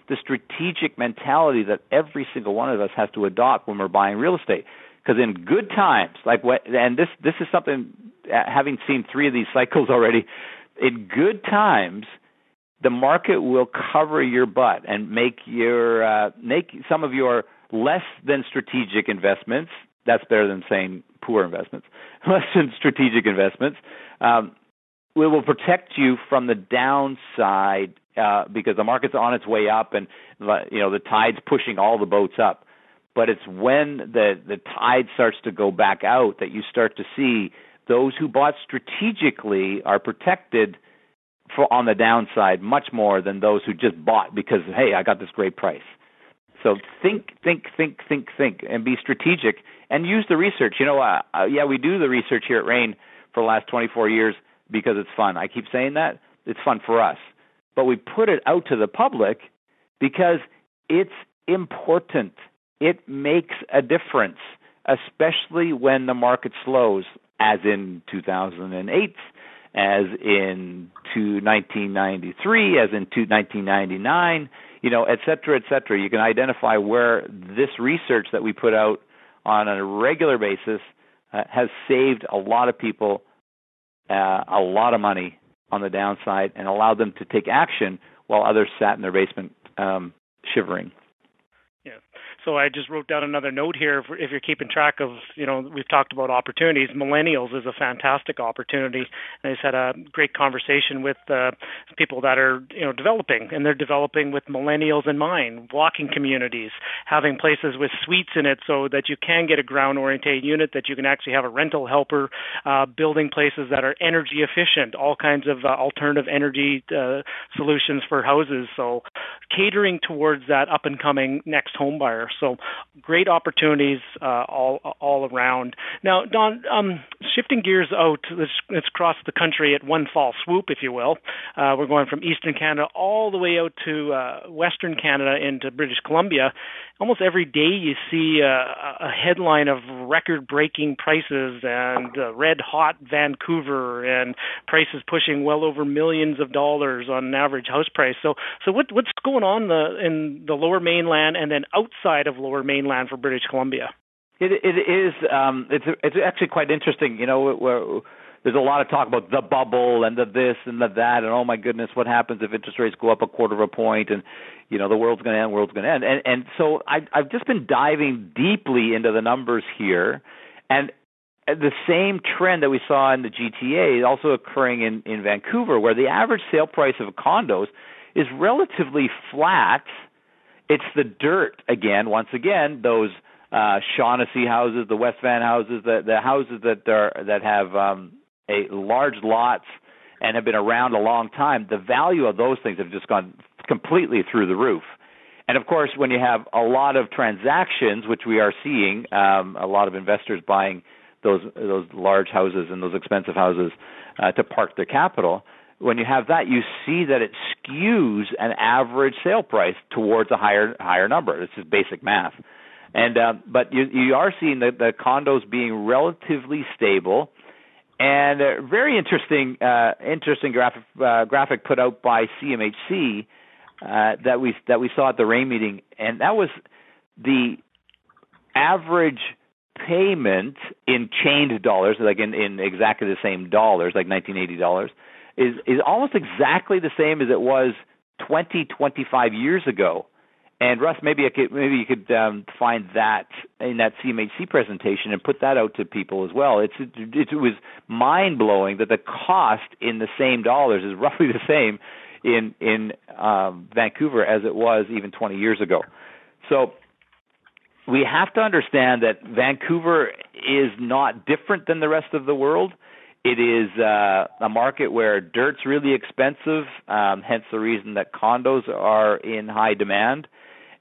the strategic mentality that every single one of us has to adopt when we're buying real estate. Because in good times, like what, and this this is something, having seen three of these cycles already, in good times, the market will cover your butt and make your uh, make some of your less than strategic investments. That's better than saying poor investments. Less than strategic investments. Um, we will protect you from the downside uh, because the market's on its way up, and you know the tide's pushing all the boats up. But it's when the the tide starts to go back out that you start to see those who bought strategically are protected for on the downside much more than those who just bought because, hey, I got this great price. So think, think, think, think, think, and be strategic and use the research. You know, uh, uh, yeah, we do the research here at RAIN for the last twenty-four years because it's fun. I keep saying that. It's fun for us. But we put it out to the public because it's important. It makes a difference, especially when the market slows, as in two thousand eight. As in to nineteen ninety-three, as in to nineteen ninety-nine, you know, et cetera, et cetera. You can identify where this research that we put out on a regular basis uh, has saved a lot of people uh, a lot of money on the downside and allowed them to take action while others sat in their basement um, shivering. Yeah. So I just wrote down another note here. If, if you're keeping track of, you know, we've talked about opportunities. Millennials is a fantastic opportunity. And I just had a great conversation with uh, people that are, you know, developing, and they're developing with millennials in mind, walking communities, having places with suites in it so that you can get a ground-oriented unit, that you can actually have a rental helper, uh, building places that are energy efficient, all kinds of uh, alternative energy uh, solutions for houses. So catering towards that up-and-coming next home buyer. So great opportunities uh, all all around. Now, Don, um, shifting gears out, let's, let's cross the country at one fall swoop, if you will. Uh, we're going from Eastern Canada all the way out to uh, Western Canada into British Columbia. Almost every day you see uh, a headline of record-breaking prices and uh, red-hot Vancouver and prices pushing well over millions of dollars on an average house price. So, so what what's going on the, in the Lower Mainland and then outside of Lower Mainland for British Columbia? It it is um, it's it's actually quite interesting. You know, we're, there's a lot of talk about the bubble and the this and the that, and oh my goodness, what happens if interest rates go up a quarter of a point? And you know, the world's going to end. World's going to end. And and so I, I've just been diving deeply into the numbers here, and the same trend that we saw in the G T A is also occurring in, in Vancouver, where the average sale price of condos is relatively flat. It's the dirt again, once again, those uh, Shaughnessy houses, the West Van houses, the, the houses that are that have um, a large lots and have been around a long time. The value of those things have just gone completely through the roof. And of course, when you have a lot of transactions, which we are seeing, um, a lot of investors buying those those large houses and those expensive houses uh, to park their capital. When you have that, you see that it skews an average sale price towards a higher higher number. This is basic math, and uh, but you you are seeing the, the condos being relatively stable. And a very interesting uh, interesting graphic uh, graphic put out by C M H C uh, that we that we saw at the RAIN meeting, and that was the average payment in chained dollars, like in, in exactly the same dollars, like nineteen eighty dollars, is, is almost exactly the same as it was twenty, twenty-five years ago. And Russ, maybe I could, maybe you could um, find that in that C M H C presentation and put that out to people as well. It's it, it was mind blowing that the cost in the same dollars is roughly the same in in um, Vancouver as it was even twenty years ago. So we have to understand that Vancouver is not different than the rest of the world. It is uh, a market where dirt's really expensive, um, hence the reason that condos are in high demand.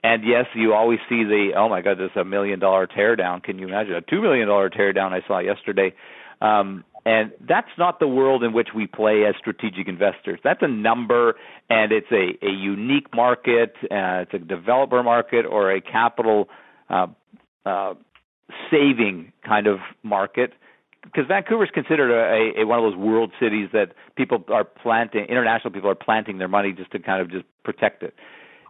And yes, you always see the, oh my God, there's a million dollar teardown. Can you imagine? A two million dollar teardown I saw yesterday. Um, and that's not the world in which we play as strategic investors. That's a number, and it's a, a unique market. Uh, it's a developer market or a capital Uh, uh, saving kind of market, because Vancouver is considered a, a, a one of those world cities that people are planting, international people are planting their money just to kind of just protect it.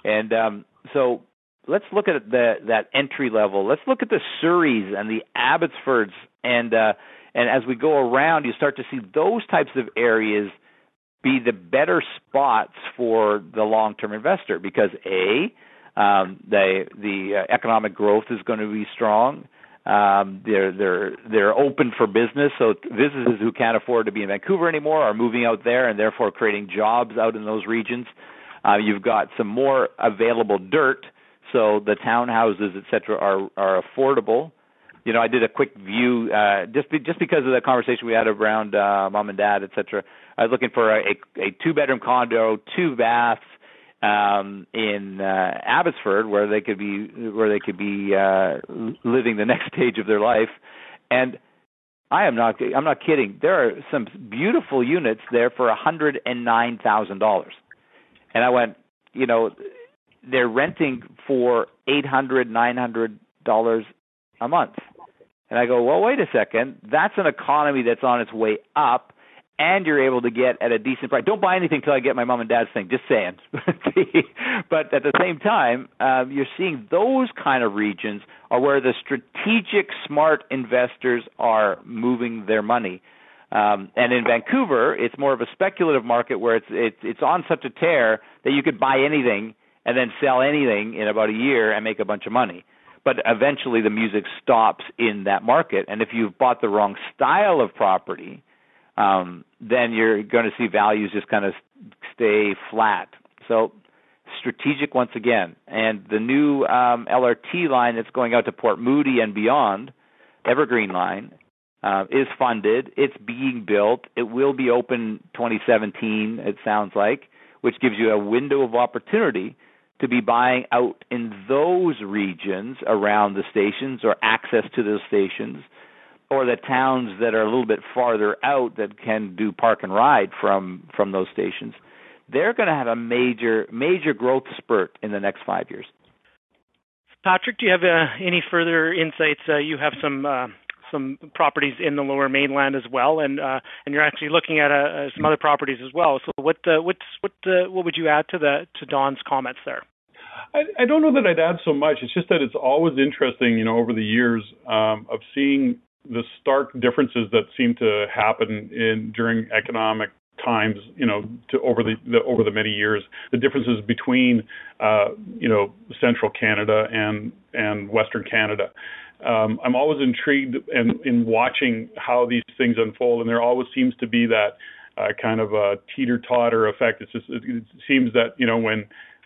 And um, so let's look at the, that entry level. Let's look at the Surreys and the Abbotsfords, and uh, and as we go around, you start to see those types of areas be the better spots for the long-term investor because a Um, they, the uh, economic growth is going to be strong. Um, they're they're they're open for business, so businesses who can't afford to be in Vancouver anymore are moving out there, and therefore creating jobs out in those regions. Uh, you've got some more available dirt, so the townhouses, et cetera, are are affordable. You know, I did a quick view uh, just be, just because of the conversation we had around uh, mom and dad, et cetera. I was looking for a, a, a two bedroom condo, two baths. Um, in uh, Abbotsford, where they could be where they could be uh, living the next stage of their life, and I am not I'm not kidding. There are some beautiful units there for a hundred and nine thousand dollars, and I went, you know, they're renting for eight hundred, nine hundred dollars a month, and I go, well, wait a second, that's an economy that's on its way up. And you're able to get at a decent price. Don't buy anything till I get my mom and dad's thing. Just saying. But at the same time, um, you're seeing those kind of regions are where the strategic, smart investors are moving their money. Um, and in Vancouver, it's more of a speculative market where it's, it's it's on such a tear that you could buy anything and then sell anything in about a year and make a bunch of money. But eventually, the music stops in that market. And if you've bought the wrong style of property, Um, then you're going to see values just kind of stay flat. So strategic once again. And the new um, L R T line that's going out to Port Moody and beyond, Evergreen Line, uh, is funded. It's being built. It will be open twenty seventeen, it sounds like, which gives you a window of opportunity to be buying out in those regions around the stations or access to those stations, or the towns that are a little bit farther out that can do park and ride from, from those stations, they're going to have a major, major growth spurt in the next five years. Patrick, do you have uh, any further insights? Uh, you have some uh, some properties in the Lower Mainland as well, and uh, and you're actually looking at uh, some other properties as well. So what uh, what's, what uh, what would you add to the to Don's comments there? I, I don't know that I'd add so much. It's just that it's always interesting, you know, over the years um, of seeing the stark differences that seem to happen in during economic times, you know, to over the, the over the many years, the differences between, uh, you know, Central Canada and and Western Canada. Um, I'm always intrigued in, in watching how these things unfold, and there always seems to be that uh, kind of a teeter-totter effect. It's just, it, it seems that, you know, when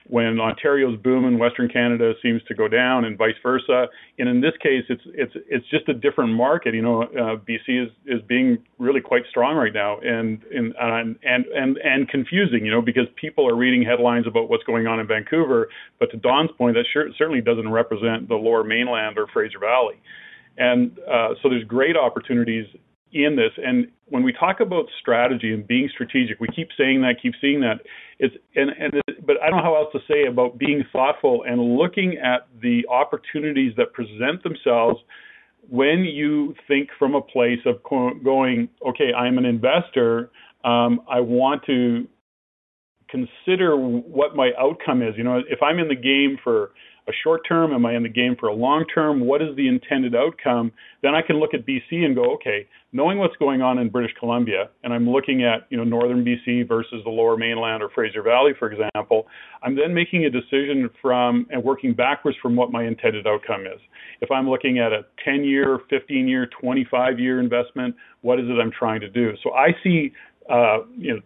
when Ontario's boom in Western Canada seems to go down, and vice versa. And in this case, it's it's it's just a different market. You know, uh, B C is, is being really quite strong right now, and and, and and and and confusing. You know, because people are reading headlines about what's going on in Vancouver, but to Don's point, that sure, certainly doesn't represent the Lower Mainland or Fraser Valley. And uh, so there's great opportunities in this. And when we talk about strategy and being strategic, we keep saying that, keep seeing that. It's and, and it, but I don't know how else to say about being thoughtful and looking at the opportunities that present themselves when you think from a place of going, okay, I'm an investor. Um, I want to consider what my outcome is. You know, if I'm in the game for a short term, am I in the game for a long term? What is the intended outcome? Then I can look at B C and go, okay, knowing what's going on in British Columbia, and I'm looking at, you know, northern B C versus the Lower Mainland or Fraser Valley, for example, I'm then making a decision from and working backwards from what my intended outcome is. If I'm looking at a ten-year, fifteen-year, twenty-five-year investment, what is it I'm trying to do? So I see, uh, you know,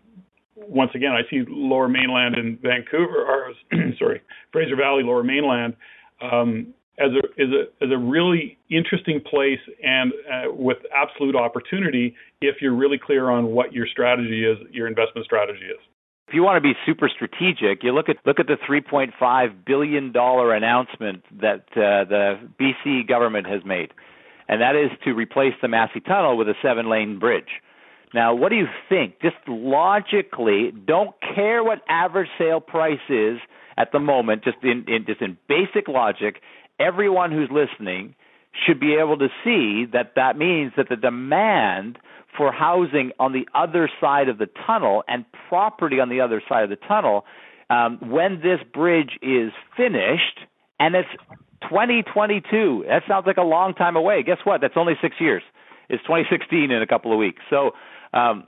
once again, I see Lower Mainland in Vancouver, or sorry, Fraser Valley, Lower Mainland, um, as a as a as a really interesting place, and uh, with absolute opportunity if you're really clear on what your strategy is, your investment strategy is. If you want to be super strategic, you look at look at the three point five billion dollars announcement that uh, the B C government has made, and that is to replace the Massey Tunnel with a seven-lane bridge. Now, what do you think? Just logically, don't care what average sale price is at the moment, just in, in just in basic logic, everyone who's listening should be able to see that that means that the demand for housing on the other side of the tunnel and property on the other side of the tunnel, um, when this bridge is finished, and it's twenty twenty-two, that sounds like a long time away. Guess what? That's only six years. It's twenty sixteen in a couple of weeks. So um,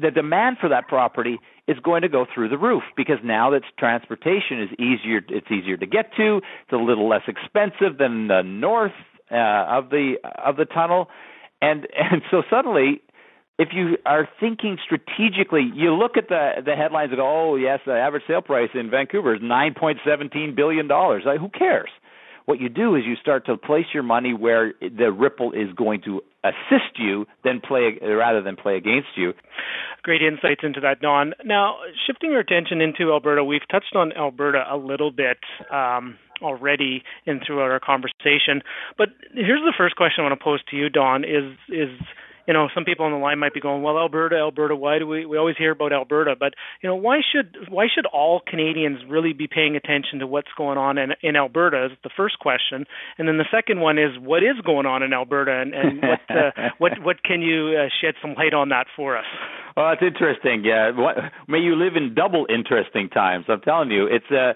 the demand for that property is going to go through the roof, because now that transportation is easier, it's easier to get to. It's a little less expensive than the north uh, of the of the tunnel, and and so suddenly, if you are thinking strategically, you look at the the headlines and go, oh yes, the average sale price in Vancouver is nine point one seven billion dollars. Like, who cares? What you do is you start to place your money where the ripple is going to assist you, then play rather than play against you. Great insights into that, Don. Now, shifting your attention into Alberta, we've touched on Alberta a little bit um, already in throughout our conversation. But here's the first question I want to pose to you, Don, is is you know, some people on the line might be going, well, Alberta, Alberta, why do we, we always hear about Alberta? But, you know, why should why should all Canadians really be paying attention to what's going on in, in Alberta is the first question. And then the second one is, what is going on in Alberta? And, and what, uh, what what can you uh, shed some light on that for us? Well, it's interesting. Yeah. What, may you live in double interesting times. I'm telling you, it's a... Uh,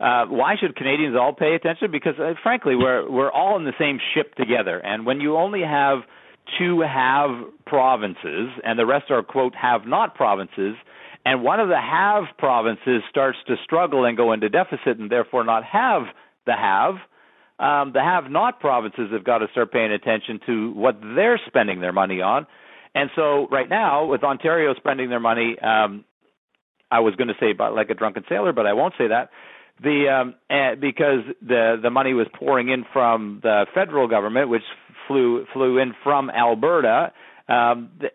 Uh, why should Canadians all pay attention? Because, uh, frankly, we're we're all in the same ship together. And when you only have two have provinces and the rest are, quote, have not provinces, and one of the have provinces starts to struggle and go into deficit and therefore not have the have, um, the have not provinces have got to start paying attention to what they're spending their money on. And so right now, with Ontario spending their money, um, I was going to say about like a drunken sailor, but I won't say that. The um, uh, because the the money was pouring in from the federal government, which flew flew in from Alberta, um, th-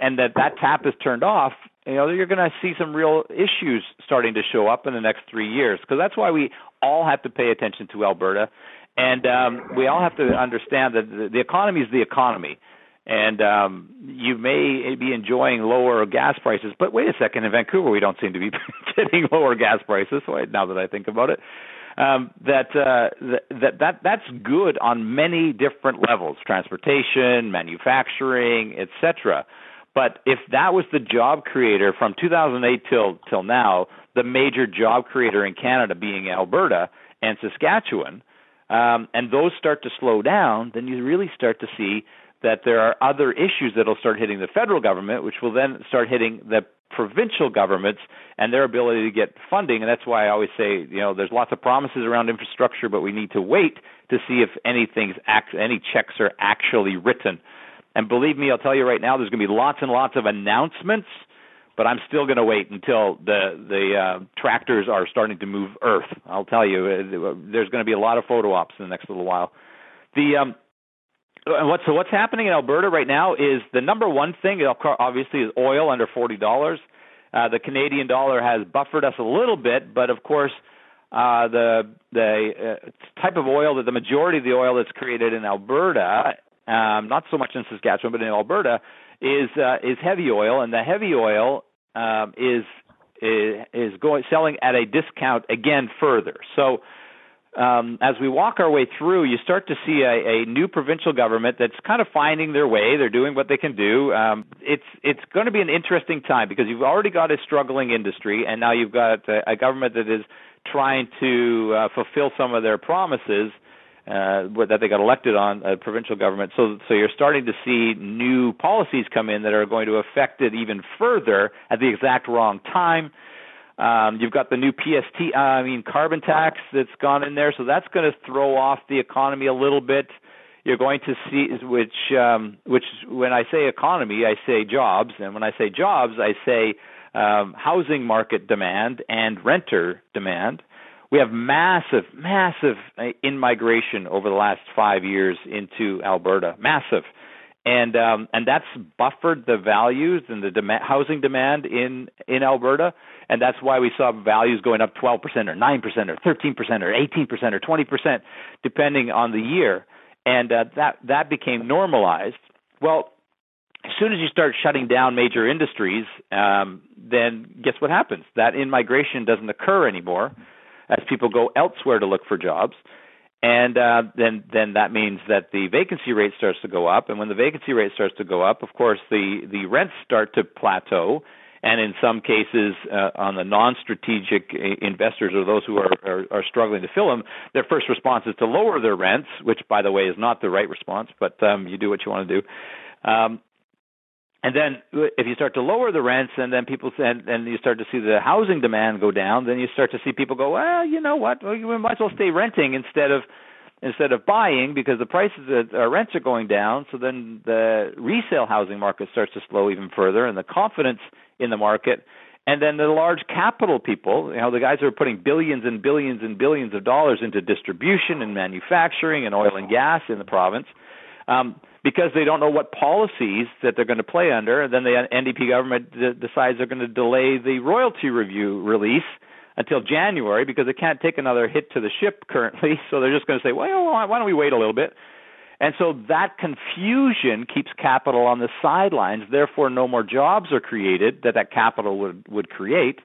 and that that tap is turned off. you know, you're going to see some real issues starting to show up in the next three years because that's why we all have to pay attention to Alberta. And um, we all have to understand that the, the economy is the economy. And um, you may be enjoying lower gas prices, but wait a second, in Vancouver we don't seem to be getting lower gas prices, now that I think about it. Um, that, uh, that that that's good on many different levels, transportation, manufacturing, et cetera. But if that was the job creator from two thousand eight till till now, the major job creator in Canada being Alberta and Saskatchewan, um, and those start to slow down, then you really start to see that there are other issues that will start hitting the federal government, which will then start hitting the provincial governments and their ability to get funding. And that's why I always say, you know, there's lots of promises around infrastructure, but we need to wait to see if anything's act, any checks are actually written. And believe me, I'll tell you right now, there's going to be lots and lots of announcements, but I'm still going to wait until the the uh, tractors are starting to move earth. I'll tell you, there's going to be a lot of photo ops in the next little while. The um, And what, so what's happening in Alberta right now is the number one thing, obviously, is oil under forty dollars. Uh, the Canadian dollar has buffered us a little bit, but of course, uh, the the uh, type of oil that the majority of the oil that's created in Alberta, um, not so much in Saskatchewan, but in Alberta, is uh, is heavy oil, and the heavy oil um, is is, is going selling at a discount again further. So. Um, as we walk our way through, you start to see a, a new provincial government that's kind of finding their way. They're doing what they can do. Um, it's it's going to be an interesting time because you've already got a struggling industry, and now you've got a, a government that is trying to uh, fulfill some of their promises uh, that they got elected on, a provincial government. So so you're starting to see new policies come in that are going to affect it even further at the exact wrong time. Um, you've got the new P S T, uh, I mean, carbon tax that's gone in there, so that's going to throw off the economy a little bit. You're going to see, which, um, which when I say economy, I say jobs, and when I say jobs, I say um, housing market demand and renter demand. We have massive, massive in-migration over the last five years into Alberta, massive. And um, and that's buffered the values and the demand, housing demand in, in Alberta, and that's why we saw values going up twelve percent or nine percent or thirteen percent or eighteen percent or twenty percent, depending on the year. And uh, that, that became normalized. Well, as soon as you start shutting down major industries, um, then guess what happens? That in-migration doesn't occur anymore as people go elsewhere to look for jobs. And uh, then, then that means that the vacancy rate starts to go up. And when the vacancy rate starts to go up, of course, the, the rents start to plateau. And in some cases, uh, on the non-strategic investors or those who are, are, are struggling to fill them, their first response is to lower their rents, which, by the way, is not the right response, but um, you do what you want to do. Um, and then if you start to lower the rents and then people and, and you start to see the housing demand go down, then you start to see people go, well, you know what, we might as well stay renting instead of instead of buying because the prices of our rents are going down. So then the resale housing market starts to slow even further and the confidence in the market. And then the large capital people, you know, the guys who are putting billions and billions and billions of dollars into distribution and manufacturing and oil and gas in the province, um, because they don't know what policies that they're going to play under. And then the N D P government d- decides they're going to delay the royalty review release until January because they can't take another hit to the ship currently. So they're just going to say, well, why don't we wait a little bit? And so that confusion keeps capital on the sidelines. Therefore, no more jobs are created that that capital would, would create.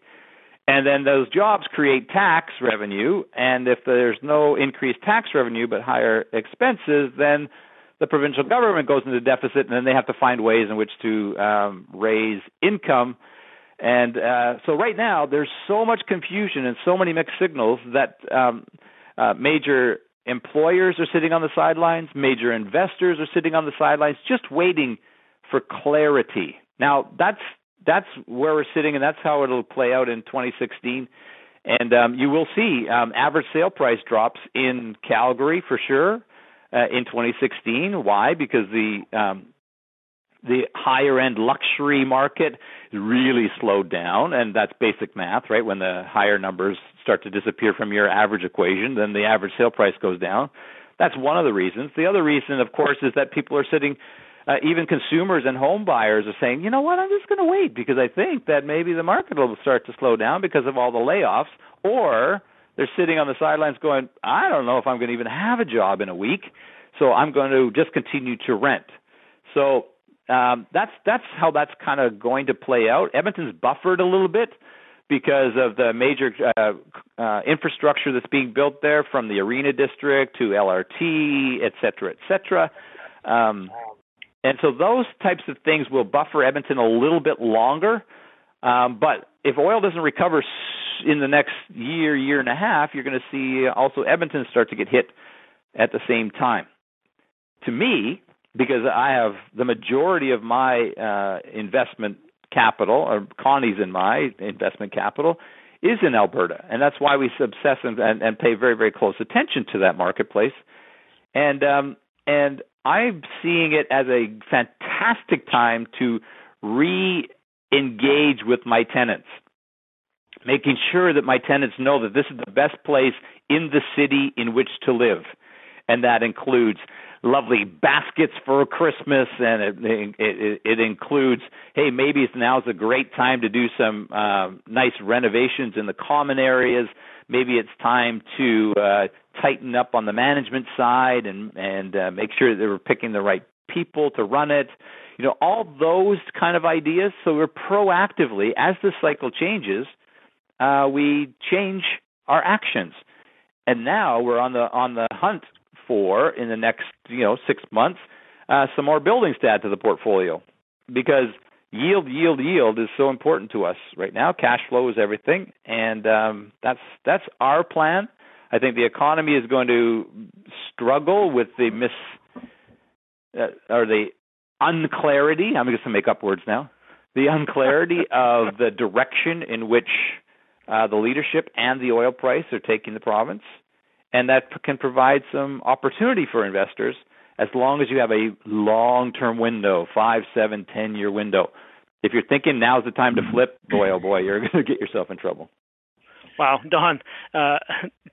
And then those jobs create tax revenue. And if there's no increased tax revenue but higher expenses, then the provincial government goes into deficit, and then they have to find ways in which to um, raise income. And uh, so right now, there's so much confusion and so many mixed signals that um, uh, major employers are sitting on the sidelines, major investors are sitting on the sidelines, just waiting for clarity. Now, that's that's where we're sitting, and that's how it'll play out in twenty sixteen. And um, you will see um, average sale price drops in Calgary for sure. Uh, in twenty sixteen. Why? Because the um, the higher-end luxury market really slowed down, and that's basic math, right? When the higher numbers start to disappear from your average equation, then the average sale price goes down. That's one of the reasons. The other reason, of course, is that people are sitting uh, even consumers and home buyers are saying, you know what, I'm just going to wait because I think that maybe the market will start to slow down because of all the layoffs, or they're sitting on the sidelines going, I don't know if I'm going to even have a job in a week, so I'm going to just continue to rent. So um, that's that's how that's kind of going to play out. Edmonton's buffered a little bit because of the major uh, uh, infrastructure that's being built there, from the Arena District to L R T, et cetera, et cetera. Um, and so those types of things will buffer Edmonton a little bit longer. Um, but if oil doesn't recover in the next year, year and a half, you're going to see also Edmonton start to get hit at the same time. To me, because I have the majority of my uh, investment capital, or Connie's in my investment capital, is in Alberta. And that's why we obsess and, and, and pay very, very close attention to that marketplace. And um, and I'm seeing it as a fantastic time to re-engage with my tenants, making sure that my tenants know that this is the best place in the city in which to live. And that includes lovely baskets for Christmas, and it, it, it includes, hey, maybe now's a great time to do some uh, nice renovations in the common areas. Maybe it's time to uh, tighten up on the management side and, and uh, make sure that we're picking the right people to run it. You know, all those kind of ideas. So we're proactively, as the cycle changes, uh, we change our actions. And now we're on the on the hunt for, in the next, you know, six months, uh, some more buildings to add to the portfolio, because yield, yield, yield is so important to us right now. Cash flow is everything, and um, that's that's our plan. I think the economy is going to struggle with the mis uh, or the unclarity. I'm just going to make up words now. The unclarity of the direction in which uh, the leadership and the oil price are taking the province. And that can provide some opportunity for investors as long as you have a long-term window, five, seven, ten-year window. If you're thinking now's the time to flip, boy, oh boy, you're going to get yourself in trouble. Wow, Don, uh,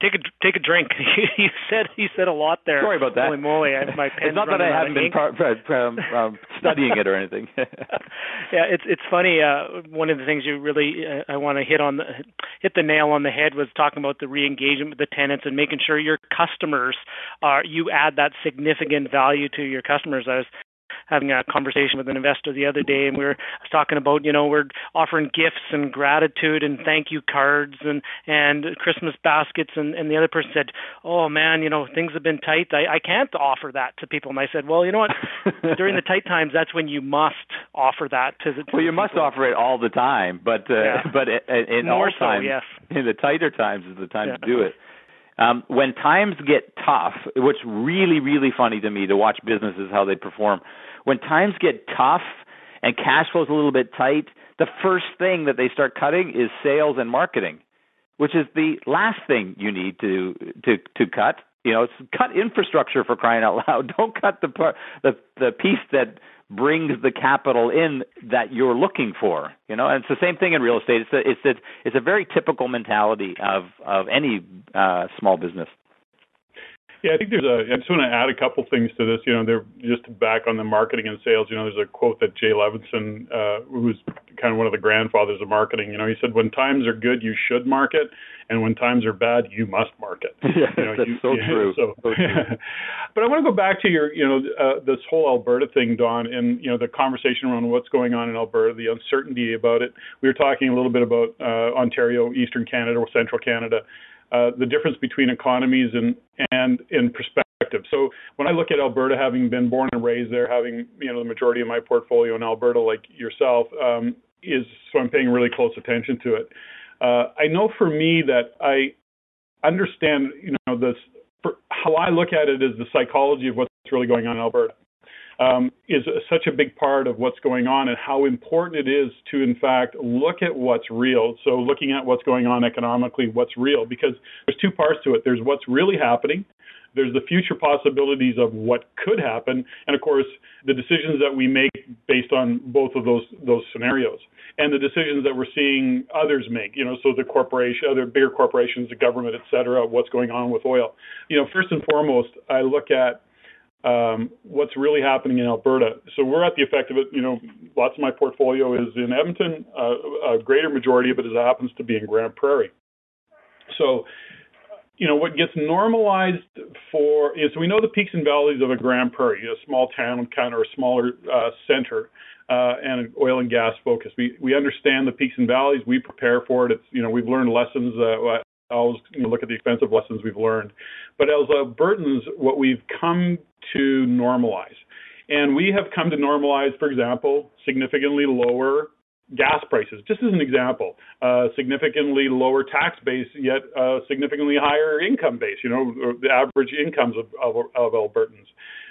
take a take a drink. you said you said a lot there. Sorry about that. Holy moly, I, my pen's It's not that I haven't been par- par- par- um, studying it or anything. Yeah, it's it's funny. Uh, one of the things you really uh, I want to hit on the, hit the nail on the head was talking about the re-engagement with the tenants and making sure your customers are you add that significant value to your customers. I was having a conversation with an investor the other day, and we were talking about, you know, we're offering gifts and gratitude and thank you cards and, and Christmas baskets. And, and the other person said, oh, man, you know, things have been tight. I, I can't offer that to people. And I said, well, you know what? During the tight times, that's when you must offer that to the to Well, you people. Must offer it all the time, but uh, yeah. but in our so, time, yes. in the tighter times is the time yeah. to do it. Um, when times get tough, what's really, really funny to me to watch businesses, how they perform. When times get tough and cash flow's a little bit tight, the first thing that they start cutting is sales and marketing, which is the last thing you need to to, to cut. You know, it's cut infrastructure, for crying out loud. Don't cut the part, the the piece that brings the capital in that you're looking for. You know, and it's the same thing in real estate. It's a, it's a, it's a very typical mentality of of any uh, small business. Yeah, I think there's a. I just want to add a couple things to this. You know, they're just back on the marketing and sales. You know, there's a quote that Jay Levinson, uh, who's kind of one of the grandfathers of marketing. You know, he said, "When times are good, you should market, and when times are bad, you must market." Yeah, you know, that's you, so, yeah, true. So, so true. But I want to go back to your, you know, uh, this whole Alberta thing, Don, and you know the conversation around what's going on in Alberta, the uncertainty about it. We were talking a little bit about uh, Ontario, Eastern Canada, or Central Canada. Uh, the difference between economies and and in perspective. So when I look at Alberta, having been born and raised there, having you know the majority of my portfolio in Alberta, like yourself, um, is so I'm paying really close attention to it. Uh, I know for me that I understand you know this for, how I look at it is the psychology of what's really going on in Alberta um, is a, such a big part of what's going on and how important it is to, in fact, look at what's real. So looking at what's going on economically, what's real, because there's two parts to it. There's what's really happening. There's the future possibilities of what could happen. And, of course, the decisions that we make based on both of those those scenarios and the decisions that we're seeing others make, you know, so the corporation, other bigger corporations, the government, et cetera, what's going on with oil. You know, first and foremost, I look at um, what's really happening in Alberta. So we're at the effect of it. You know, lots of my portfolio is in Edmonton. Uh, a greater majority of it happens to be in Grand Prairie. So, you know, what gets normalized for is we know the peaks and valleys of a Grand Prairie, a small town kind of, or a smaller uh, center, uh, and an oil and gas focus. We we understand the peaks and valleys. We prepare for it. It's, you know, we've learned lessons. Uh, I always you know, look at the expensive lessons we've learned. But as Albertans, what we've come to normalize, and we have come to normalize, for example, significantly lower gas prices, just as an example, uh, significantly lower tax base, yet uh, significantly higher income base, you know, the average incomes of, of, of Albertans.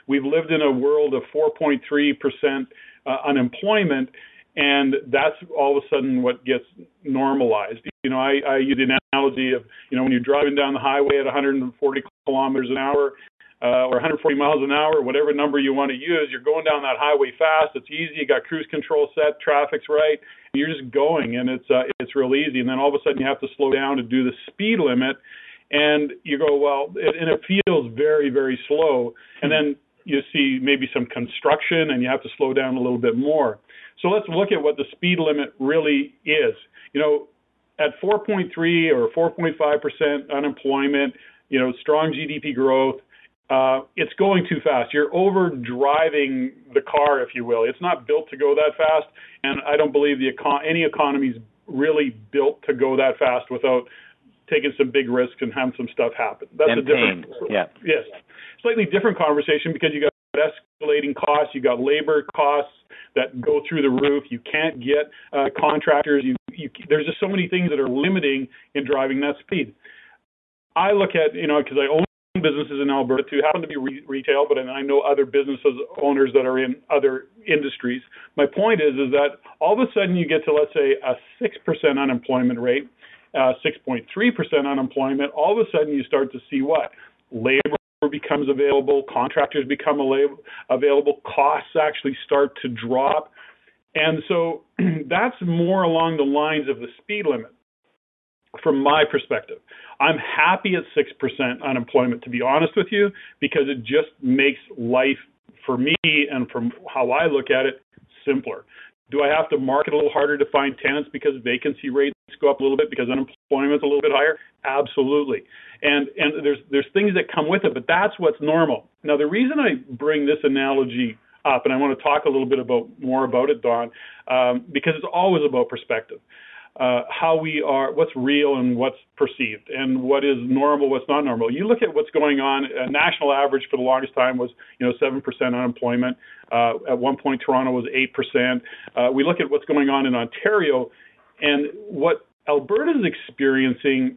We've lived in a world of four point three percent uh, unemployment, and that's all of a sudden what gets normalized. You know, I, I use the analogy of, you know, when you're driving down the highway at one hundred forty kilometers an hour uh, or one hundred forty miles an hour, whatever number you want to use, you're going down that highway fast. It's easy. You got cruise control set, traffic's right. And you're just going, and it's uh, it's real easy. And then all of a sudden you have to slow down to do the speed limit, and you go, well, it, and it feels very, very slow. And then you see maybe some construction, and you have to slow down a little bit more. So let's look at what the speed limit really is. You know, at four point three or four point five percent unemployment, you know, strong G D P growth, uh, it's going too fast. You're overdriving the car, if you will. It's not built to go that fast, and I don't believe the econ- any economy's really built to go that fast without taking some big risks and having some stuff happen. That's and a different, yeah. Yes, slightly different conversation, because you got escalating costs, you got labor costs that go through the roof. You can't get uh, contractors. You, you, there's just so many things that are limiting in driving that speed. I look at, you know, because I own businesses in Alberta too, happen to be re- retail, but I know other businesses owners that are in other industries. My point is, is that all of a sudden you get to, let's say, a six percent unemployment rate, uh, six point three percent unemployment. All of a sudden you start to see what? Labor becomes available, contractors become available, costs actually start to drop. And so that's more along the lines of the speed limit from my perspective. I'm happy at six percent unemployment, to be honest with you, because it just makes life, for me and from how I look at it, simpler. Do I have to market a little harder to find tenants because vacancy rates go up a little bit, because unemployment's a little bit higher? Absolutely. And and there's there's things that come with it, but that's what's normal. Now, the reason I bring this analogy up, and I want to talk a little bit about more about it, Don, um, because it's always about perspective, uh, how we are, what's real and what's perceived, and what is normal, what's not normal. You look at what's going on. A national average for the longest time was, you know, seven percent unemployment. Uh, at one point, Toronto was eight percent. Uh, we look at what's going on in Ontario, and what Alberta's experiencing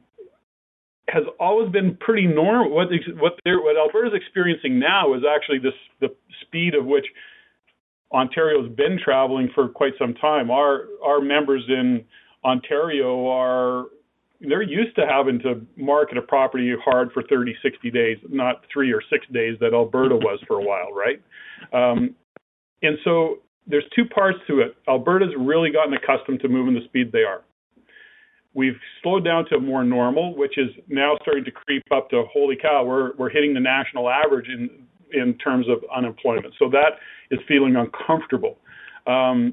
has always been pretty normal. What what, what Alberta's experiencing now is actually this, the speed of which Ontario's been traveling for quite some time. Our our members in Ontario are, they're used to having to market a property hard for thirty, sixty days, not three or six days that Alberta was for a while, right? Um, and so there's two parts to it. Alberta's really gotten accustomed to moving the speed they are. We've slowed down to more normal, which is now starting to creep up to, holy cow, we're we're hitting the national average in in terms of unemployment. So that is feeling uncomfortable. Um,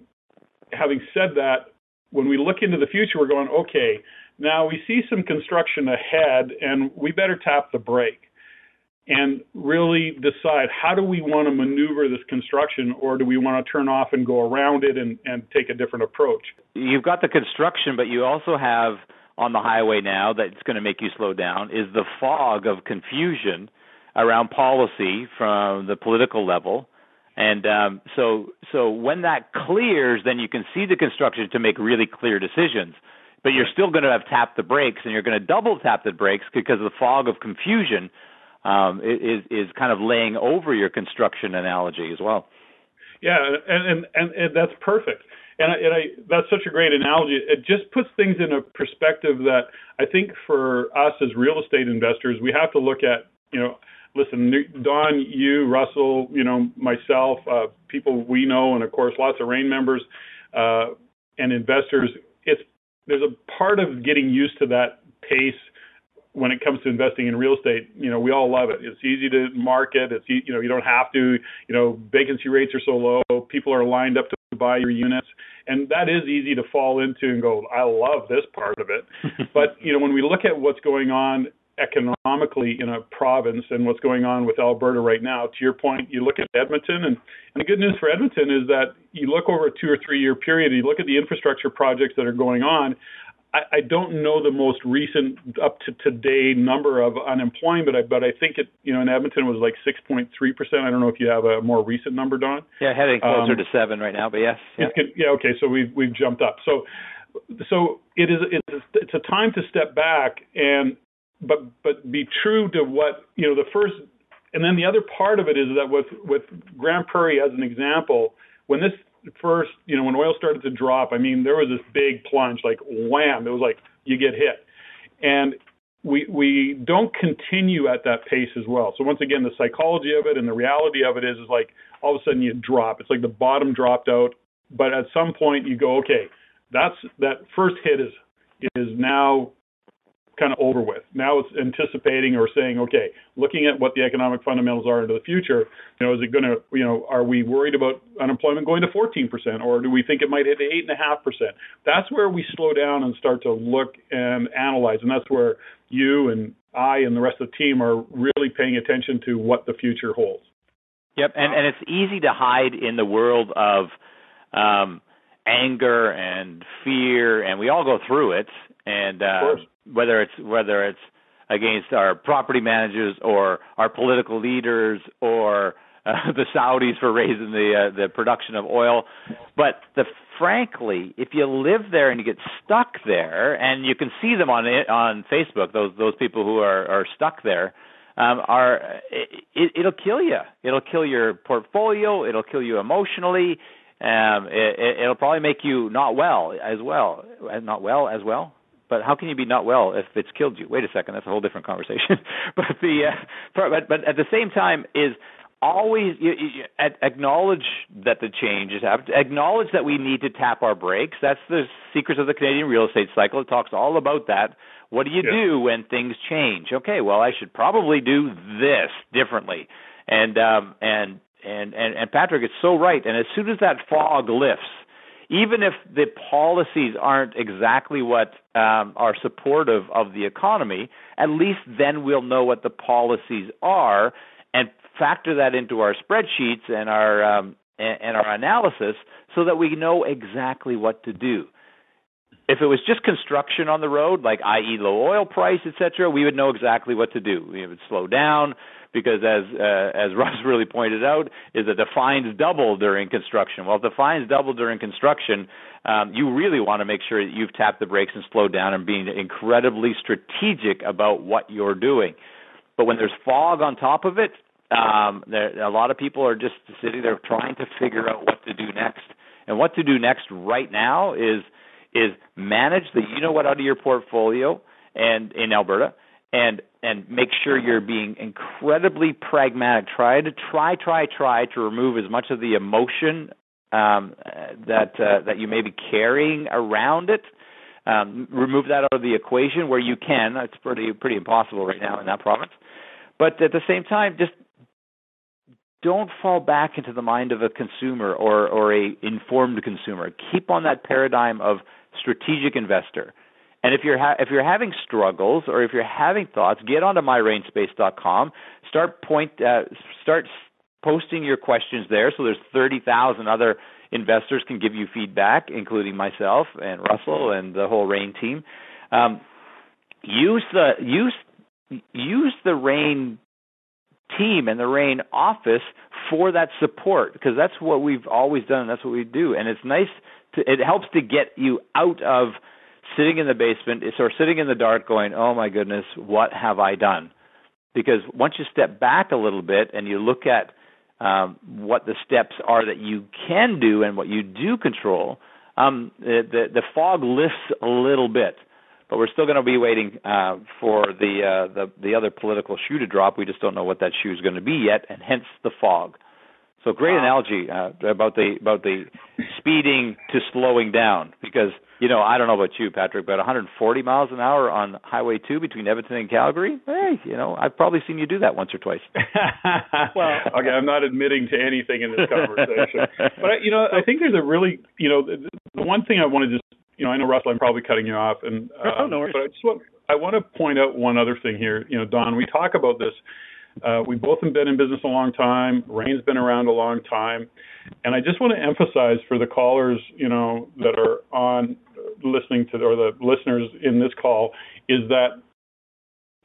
having said that, when we look into the future, we're going, okay, now we see some construction ahead, and we better tap the brake and really decide, how do we want to maneuver this construction, or do we want to turn off and go around it and, and take a different approach? You've got the construction, but you also have on the highway now that's going to make you slow down is the fog of confusion around policy from the political level. And um, so so when that clears, then you can see the construction to make really clear decisions. But you're still going to have tapped the brakes, and you're going to double tap the brakes because the fog of confusion Um, is is kind of laying over your construction analogy as well. Yeah, and, and, and, and that's perfect. And I, and I that's such a great analogy. It just puts things in a perspective that I think for us as real estate investors, we have to look at, you know, listen, Don, you, Russell, you know, myself, uh, people we know, and of course, lots of RAIN members uh, and investors. It's there's a part of getting used to that pace when it comes to investing in real estate, you know, we all love it. It's easy to market. It's, you know, you don't have to, you know, vacancy rates are so low. People are lined up to buy your units. And that is easy to fall into and go, I love this part of it. But, you know, when we look at what's going on economically in a province and what's going on with Alberta right now, to your point, you look at Edmonton, and, and the good news for Edmonton is that you look over a two or three year period, you look at the infrastructure projects that are going on. I don't know the most recent up to today number of unemployment, but I think it, you know, in Edmonton was like six point three percent. I don't know if you have a more recent number, Don. Yeah, heading closer um, to seven right now, but yes. Yeah. yeah, okay, so we've we've jumped up. So so it is it's, it's a time to step back and but but be true to what, you know, the first, and then the other part of it is that with with Grand Prairie as an example, when this first, you know, when oil started to drop, I mean, there was this big plunge, like wham, it was like you get hit. And we we don't continue at that pace as well. So once again, the psychology of it and the reality of it is, is like all of a sudden you drop. It's like the bottom dropped out. But at some point you go, okay, that's that first hit is is now kind of over with. Now it's anticipating or saying, okay, looking at what the economic fundamentals are into the future, you know, is it going to, you know, are we worried about unemployment going to fourteen percent or do we think it might hit eight point five percent? That's where we slow down and start to look and analyze. And that's where you and I and the rest of the team are really paying attention to what the future holds. Yep. And, and it's easy to hide in the world of um, anger and fear, and we all go through it. And uh, of course. Whether it's whether it's against our property managers or our political leaders or uh, the Saudis for raising the uh, the production of oil, but the frankly, if you live there and you get stuck there, and you can see them on on Facebook, those those people who are, are stuck there, um, are it, it'll kill you. It'll kill your portfolio. It'll kill you emotionally. Um, it, it'll probably make you not well as well, not well as well. But how can you be not well if it's killed you? Wait a second, that's a whole different conversation. but the uh, but but at the same time is always you, you, acknowledge that the change is happening. Acknowledge that we need to tap our brakes. That's the secrets of the Canadian real estate cycle. It talks all about that. What do you yeah. do when things change? Okay, well I should probably do this differently. And um and and and, and Patrick is so right. And as soon as that fog lifts, even if the policies aren't exactly what um, are supportive of the economy, at least then we'll know what the policies are and factor that into our spreadsheets and our um, and, and our analysis so that we know exactly what to do. If it was just construction on the road, like that is low oil price, et cetera, we would know exactly what to do. We would slow down because, as uh, as Russ really pointed out, is that the fines double during construction. Well, if the fines double during construction, um, you really want to make sure that you've tapped the brakes and slowed down and being incredibly strategic about what you're doing. But when there's fog on top of it, um, there, a lot of people are just sitting there trying to figure out what to do next. And what to do next right now is – is manage the you know what out of your portfolio and in Alberta and and make sure you're being incredibly pragmatic. Try to try, try, try to remove as much of the emotion um, that uh, that you may be carrying around it. Um, remove that out of the equation where you can. It's pretty pretty impossible right now in that province. But at the same time, just don't fall back into the mind of a consumer or or a informed consumer. Keep on that paradigm of strategic investor. And if you're ha- if you're having struggles or if you're having thoughts, get onto my rain space dot com. Start point uh, start posting your questions there. So there's thirty thousand other investors can give you feedback, including myself and Russell and the whole RAIN team. Um, use the use use the RAIN team and the RAIN office for that support, because that's what we've always done and that's what we do. And it's nice to, it helps to get you out of sitting in the basement or sitting in the dark going, oh my goodness, what have I done? Because once you step back a little bit and you look at um, what the steps are that you can do and what you do control, um, the, the, the fog lifts a little bit. But we're still going to be waiting uh, for the, uh, the the other political shoe to drop. We just don't know what that shoe is going to be yet, and hence the fog. So great analogy uh, about the about the speeding to slowing down, because, you know, I don't know about you, Patrick, but one hundred forty miles an hour on Highway two between Edmonton and Calgary, hey, you know, I've probably seen you do that once or twice. Well, okay, I'm not admitting to anything in this conversation. But, I, you know, I think there's a really, you know, the, the one thing I want to just, you know, I know, Russell, I'm probably cutting you off. And, uh, oh, no worries. But I just want, I want to point out one other thing here. You know, Don, we talk about this. Uh, we both have been in business a long time. Rain's been around a long time. And I just want to emphasize for the callers, you know, that are on listening to, or the listeners in this call, is that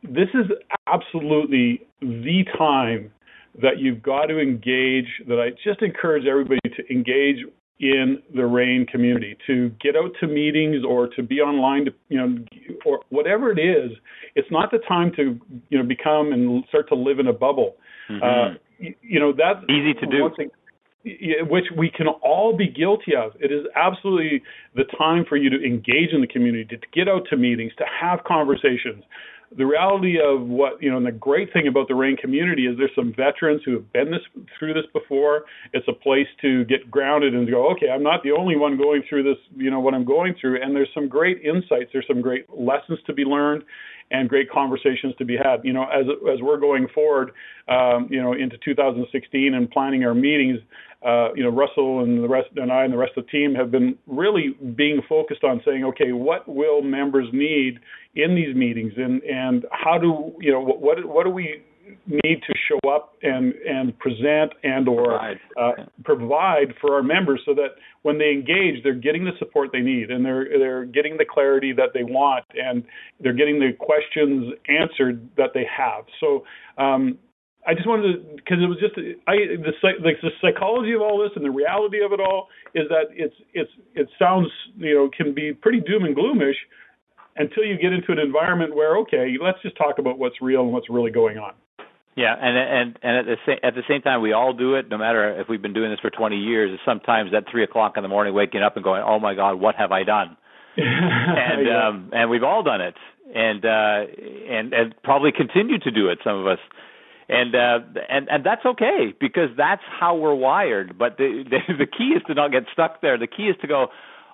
this is absolutely the time that you've got to engage, that I just encourage everybody to engage in the RAIN community, to get out to meetings or to be online, to, you know, or whatever it is. It's not the time to, you know, become and start to live in a bubble. Mm-hmm. Uh, you, you know, that's easy to do, thing, which we can all be guilty of. It is absolutely the time for you to engage in the community, to, to get out to meetings, to have conversations. The reality of what, you know, and the great thing about the RAIN community is there's some veterans who have been this through this before. It's a place to get grounded and go, okay, I'm not the only one going through this, you know, what I'm going through. And there's some great insights. There's some great lessons to be learned and great conversations to be had. You know, as as we're going forward, um, you know, into two thousand sixteen and planning our meetings, uh, you know, Russell and the rest and I and the rest of the team have been really being focused on saying, okay, what will members need in these meetings, and, and how do, you know, what what do we need to show up and, and present and or provide. Uh, provide for our members, so that when they engage, they're getting the support they need, and they're they're getting the clarity that they want, and they're getting the questions answered that they have. So um, I just wanted to, because it was just I the, the the psychology of all this and the reality of it all is that it's it's it sounds, you know, can be pretty doom and gloomish until you get into an environment where, okay, let's just talk about what's real and what's really going on. Yeah, and and and at the same at the same time, we all do it. No matter if we've been doing this for twenty years, is sometimes at three o'clock in the morning, waking up and going, "Oh my God, what have I done?" and yeah. um, and we've all done it, and uh, and and probably continue to do it. Some of us, and uh, and and that's okay, because that's how we're wired. But the, the the key is to not get stuck there. The key is to go,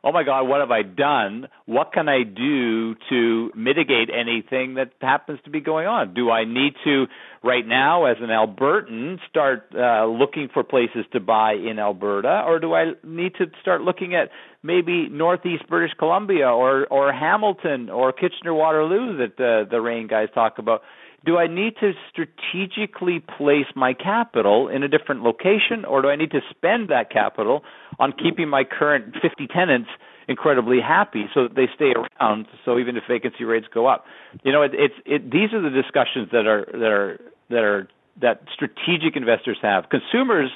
"Oh my God, what have I done? What can I do to mitigate anything that happens to be going on? Do I need to, right now, as an Albertan, start uh, looking for places to buy in Alberta? Or do I need to start looking at maybe northeast British Columbia or, or Hamilton or Kitchener-Waterloo that uh, the RAIN guys talk about? Do I need to strategically place my capital in a different location, or do I need to spend that capital on keeping my current fifty tenants incredibly happy so that they stay around, so even if vacancy rates go up?" You know, it, it's it, these are the discussions that are that are that are that strategic investors have. Consumers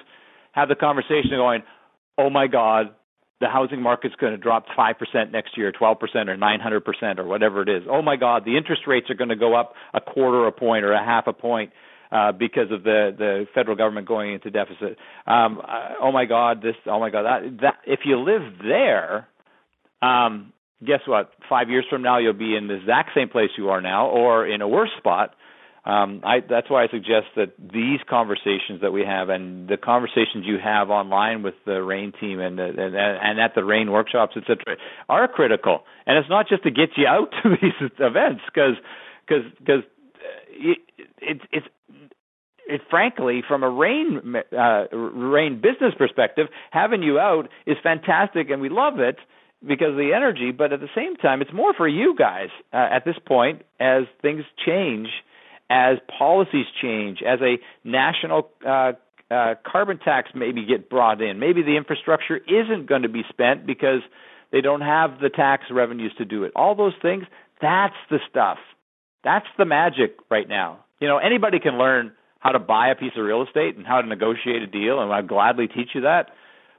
have the conversation going, "Oh my God, the housing market's going to drop five percent next year, twelve percent or nine hundred percent or whatever it is. Oh, my God, the interest rates are going to go up a quarter a point or a half a point uh, because of the, the federal government going into deficit. Um, uh, oh, my God, this, oh, my God, that." that if you live there, um, guess what? Five years from now, you'll be in the exact same place you are now or in a worse spot. Um, I, that's why I suggest that these conversations that we have and the conversations you have online with the RAIN team and and, and at the RAIN workshops, et cetera, are critical. And it's not just to get you out to these events, because because it, it, it's it, frankly, from a RAIN uh, RAIN business perspective, having you out is fantastic and we love it because of the energy. But at the same time, it's more for you guys uh, at this point as things change, as policies change, as a national uh, uh, carbon tax maybe get brought in. Maybe the infrastructure isn't going to be spent because they don't have the tax revenues to do it. All those things, that's the stuff. That's the magic right now. You know, anybody can learn how to buy a piece of real estate and how to negotiate a deal, and I'll gladly teach you that.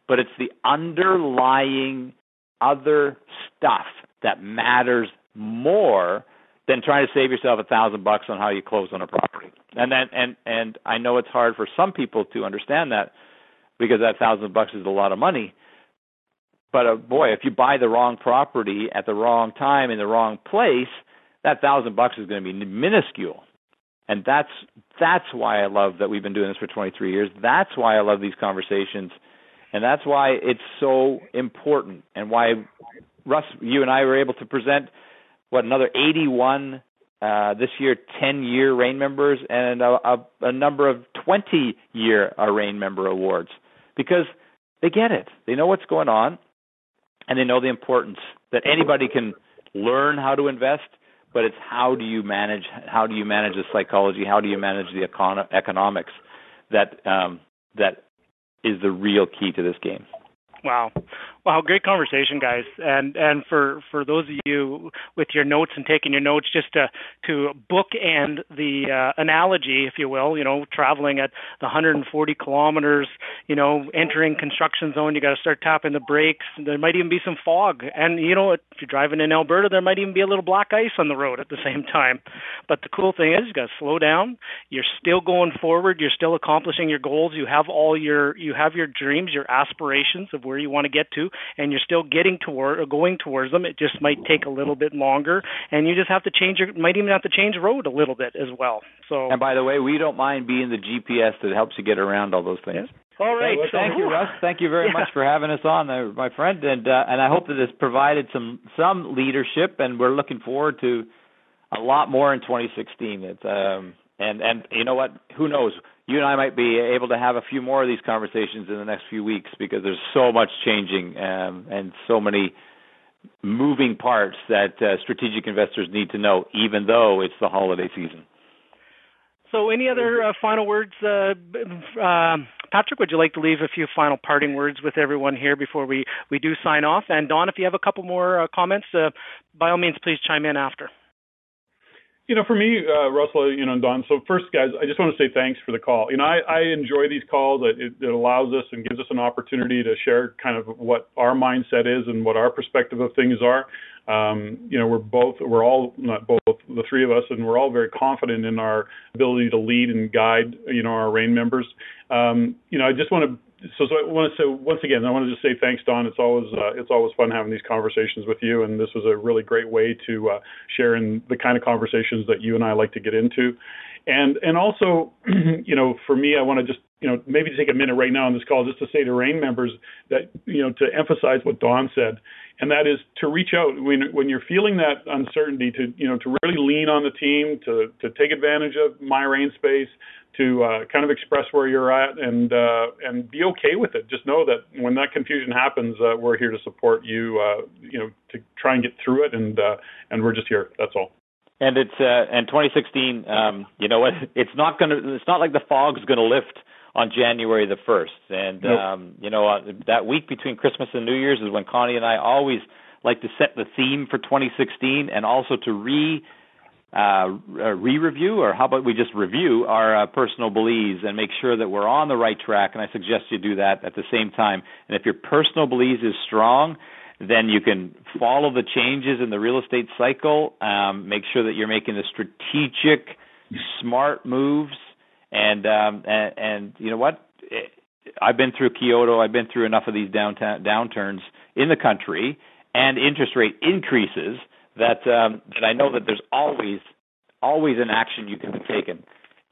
But it's the underlying other stuff that matters more than trying to save yourself a thousand bucks on how you close on a property. And that, and and I know it's hard for some people to understand that, because that thousand bucks is a lot of money. But uh, boy, if you buy the wrong property at the wrong time in the wrong place, that thousand bucks is going to be minuscule. And that's That's why I love that we've been doing this for twenty-three years. That's why I love these conversations. And that's why it's so important, and why, Russ, you and I were able to present, what, another eighty-one uh, this year, ten-year RAIN members, and a, a, a number of twenty-year RAIN member awards, because they get it. They know what's going on, and they know the importance that anybody can learn how to invest, but it's how do you manage, how do you manage the psychology, how do you manage the econ- economics that um, that is the real key to this game. Wow. Wow, great conversation, guys. And and for, for those of you with your notes and taking your notes, just to, to bookend the uh, analogy, if you will, you know, traveling at the one hundred forty kilometers, you know, entering construction zone, you got to start tapping the brakes. There might even be some fog. And, you know, if you're driving in Alberta, there might even be a little black ice on the road at the same time. But the cool thing is you got to slow down. You're still going forward. You're still accomplishing your goals. You have all your, you have your dreams, your aspirations of where you want to get to, and you're still getting toward or going towards them. It just might take a little bit longer, and you just have to change your, might even have to change road a little bit as well. So, and by the way, we don't mind being the G P S that helps you get around all those things. Yes. All right. So, well, thank you, Russ. Thank you very yeah. much for having us on, there, my friend, and uh, and I hope that this provided some some leadership, and we're looking forward to a lot more in twenty sixteen. It's um and and you know what? Who knows? You and I might be able to have a few more of these conversations in the next few weeks, because there's so much changing um, and so many moving parts that uh, strategic investors need to know, even though it's the holiday season. So any other uh, final words? Uh, uh, Patrick, would you like to leave a few final parting words with everyone here before we, we do sign off? And Don, if you have a couple more uh, comments, uh, by all means, please chime in after. You know, for me, uh, Russell, you know, and Don, so first, guys, I just want to say thanks for the call. You know, I, I enjoy these calls. It, it allows us and gives us an opportunity to share kind of what our mindset is and what our perspective of things are. Um, you know, we're both, we're all, not both, the three of us, and we're all very confident in our ability to lead and guide, you know, our RAIN members. Um, you know, I just want to, So, so I want to say once again, I want to just say thanks, Don. It's always uh, it's always fun having these conversations with you, and this was a really great way to uh, share in the kind of conversations that you and I like to get into. And and also, you know, for me, I want to just, you know, maybe take a minute right now on this call just to say to RAIN members that, you know, to emphasize what Don said, and that is to reach out when when you're feeling that uncertainty, to, you know, to really lean on the team, to to take advantage of My RAIN Space, to uh, kind of express where you're at, and uh, and be okay with it. Just know that when that confusion happens, uh, we're here to support you, uh, you know, to try and get through it, and uh, and we're just here. That's all. And it's uh, and twenty sixteen. Um, you know what? It's not gonna. It's not like the fog's gonna lift on January the first. And nope. um, you know uh, that week between Christmas and New Year's is when Connie and I always like to set the theme for twenty sixteen, and also to re. Uh, re-review, or how about we just review our uh, personal beliefs and make sure that we're on the right track, and I suggest you do that at the same time. And if your personal beliefs is strong, then you can follow the changes in the real estate cycle, um, make sure that you're making the strategic, smart moves, and, um, and, and you know what? I've been through Kyoto, I've been through enough of these downtown, downturns in the country, and interest rate increases, that um, that I know that there's always always an action you can be taken,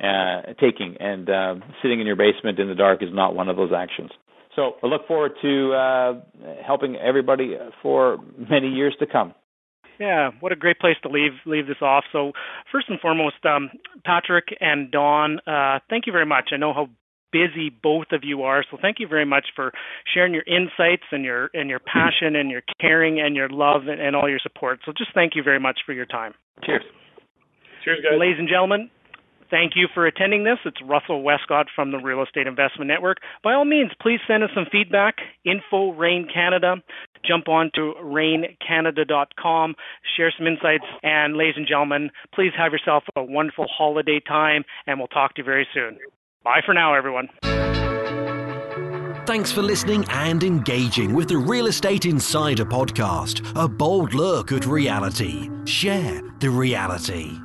uh, taking, and uh, sitting in your basement in the dark is not one of those actions. So I look forward to uh, helping everybody for many years to come. Yeah, what a great place to leave leave this off. So first and foremost, um, Patrick and Don, uh, thank you very much. I know how busy both of you are, so thank you very much for sharing your insights and your and your passion and your caring and your love and, and all your support. So just thank you very much for your time. Cheers. Cheers, guys. Ladies and gentlemen, thank you for attending this. It's Russell Westcott from the Real Estate Investment Network. By all means, please send us some feedback, info RAIN Canada. Jump on to rain canada dot com, share some insights, and ladies and gentlemen, please have yourself a wonderful holiday time, and we'll talk to you very soon. Bye for now, everyone. Thanks for listening and engaging with the Real Estate Insider Podcast, a bold look at reality. Share the reality.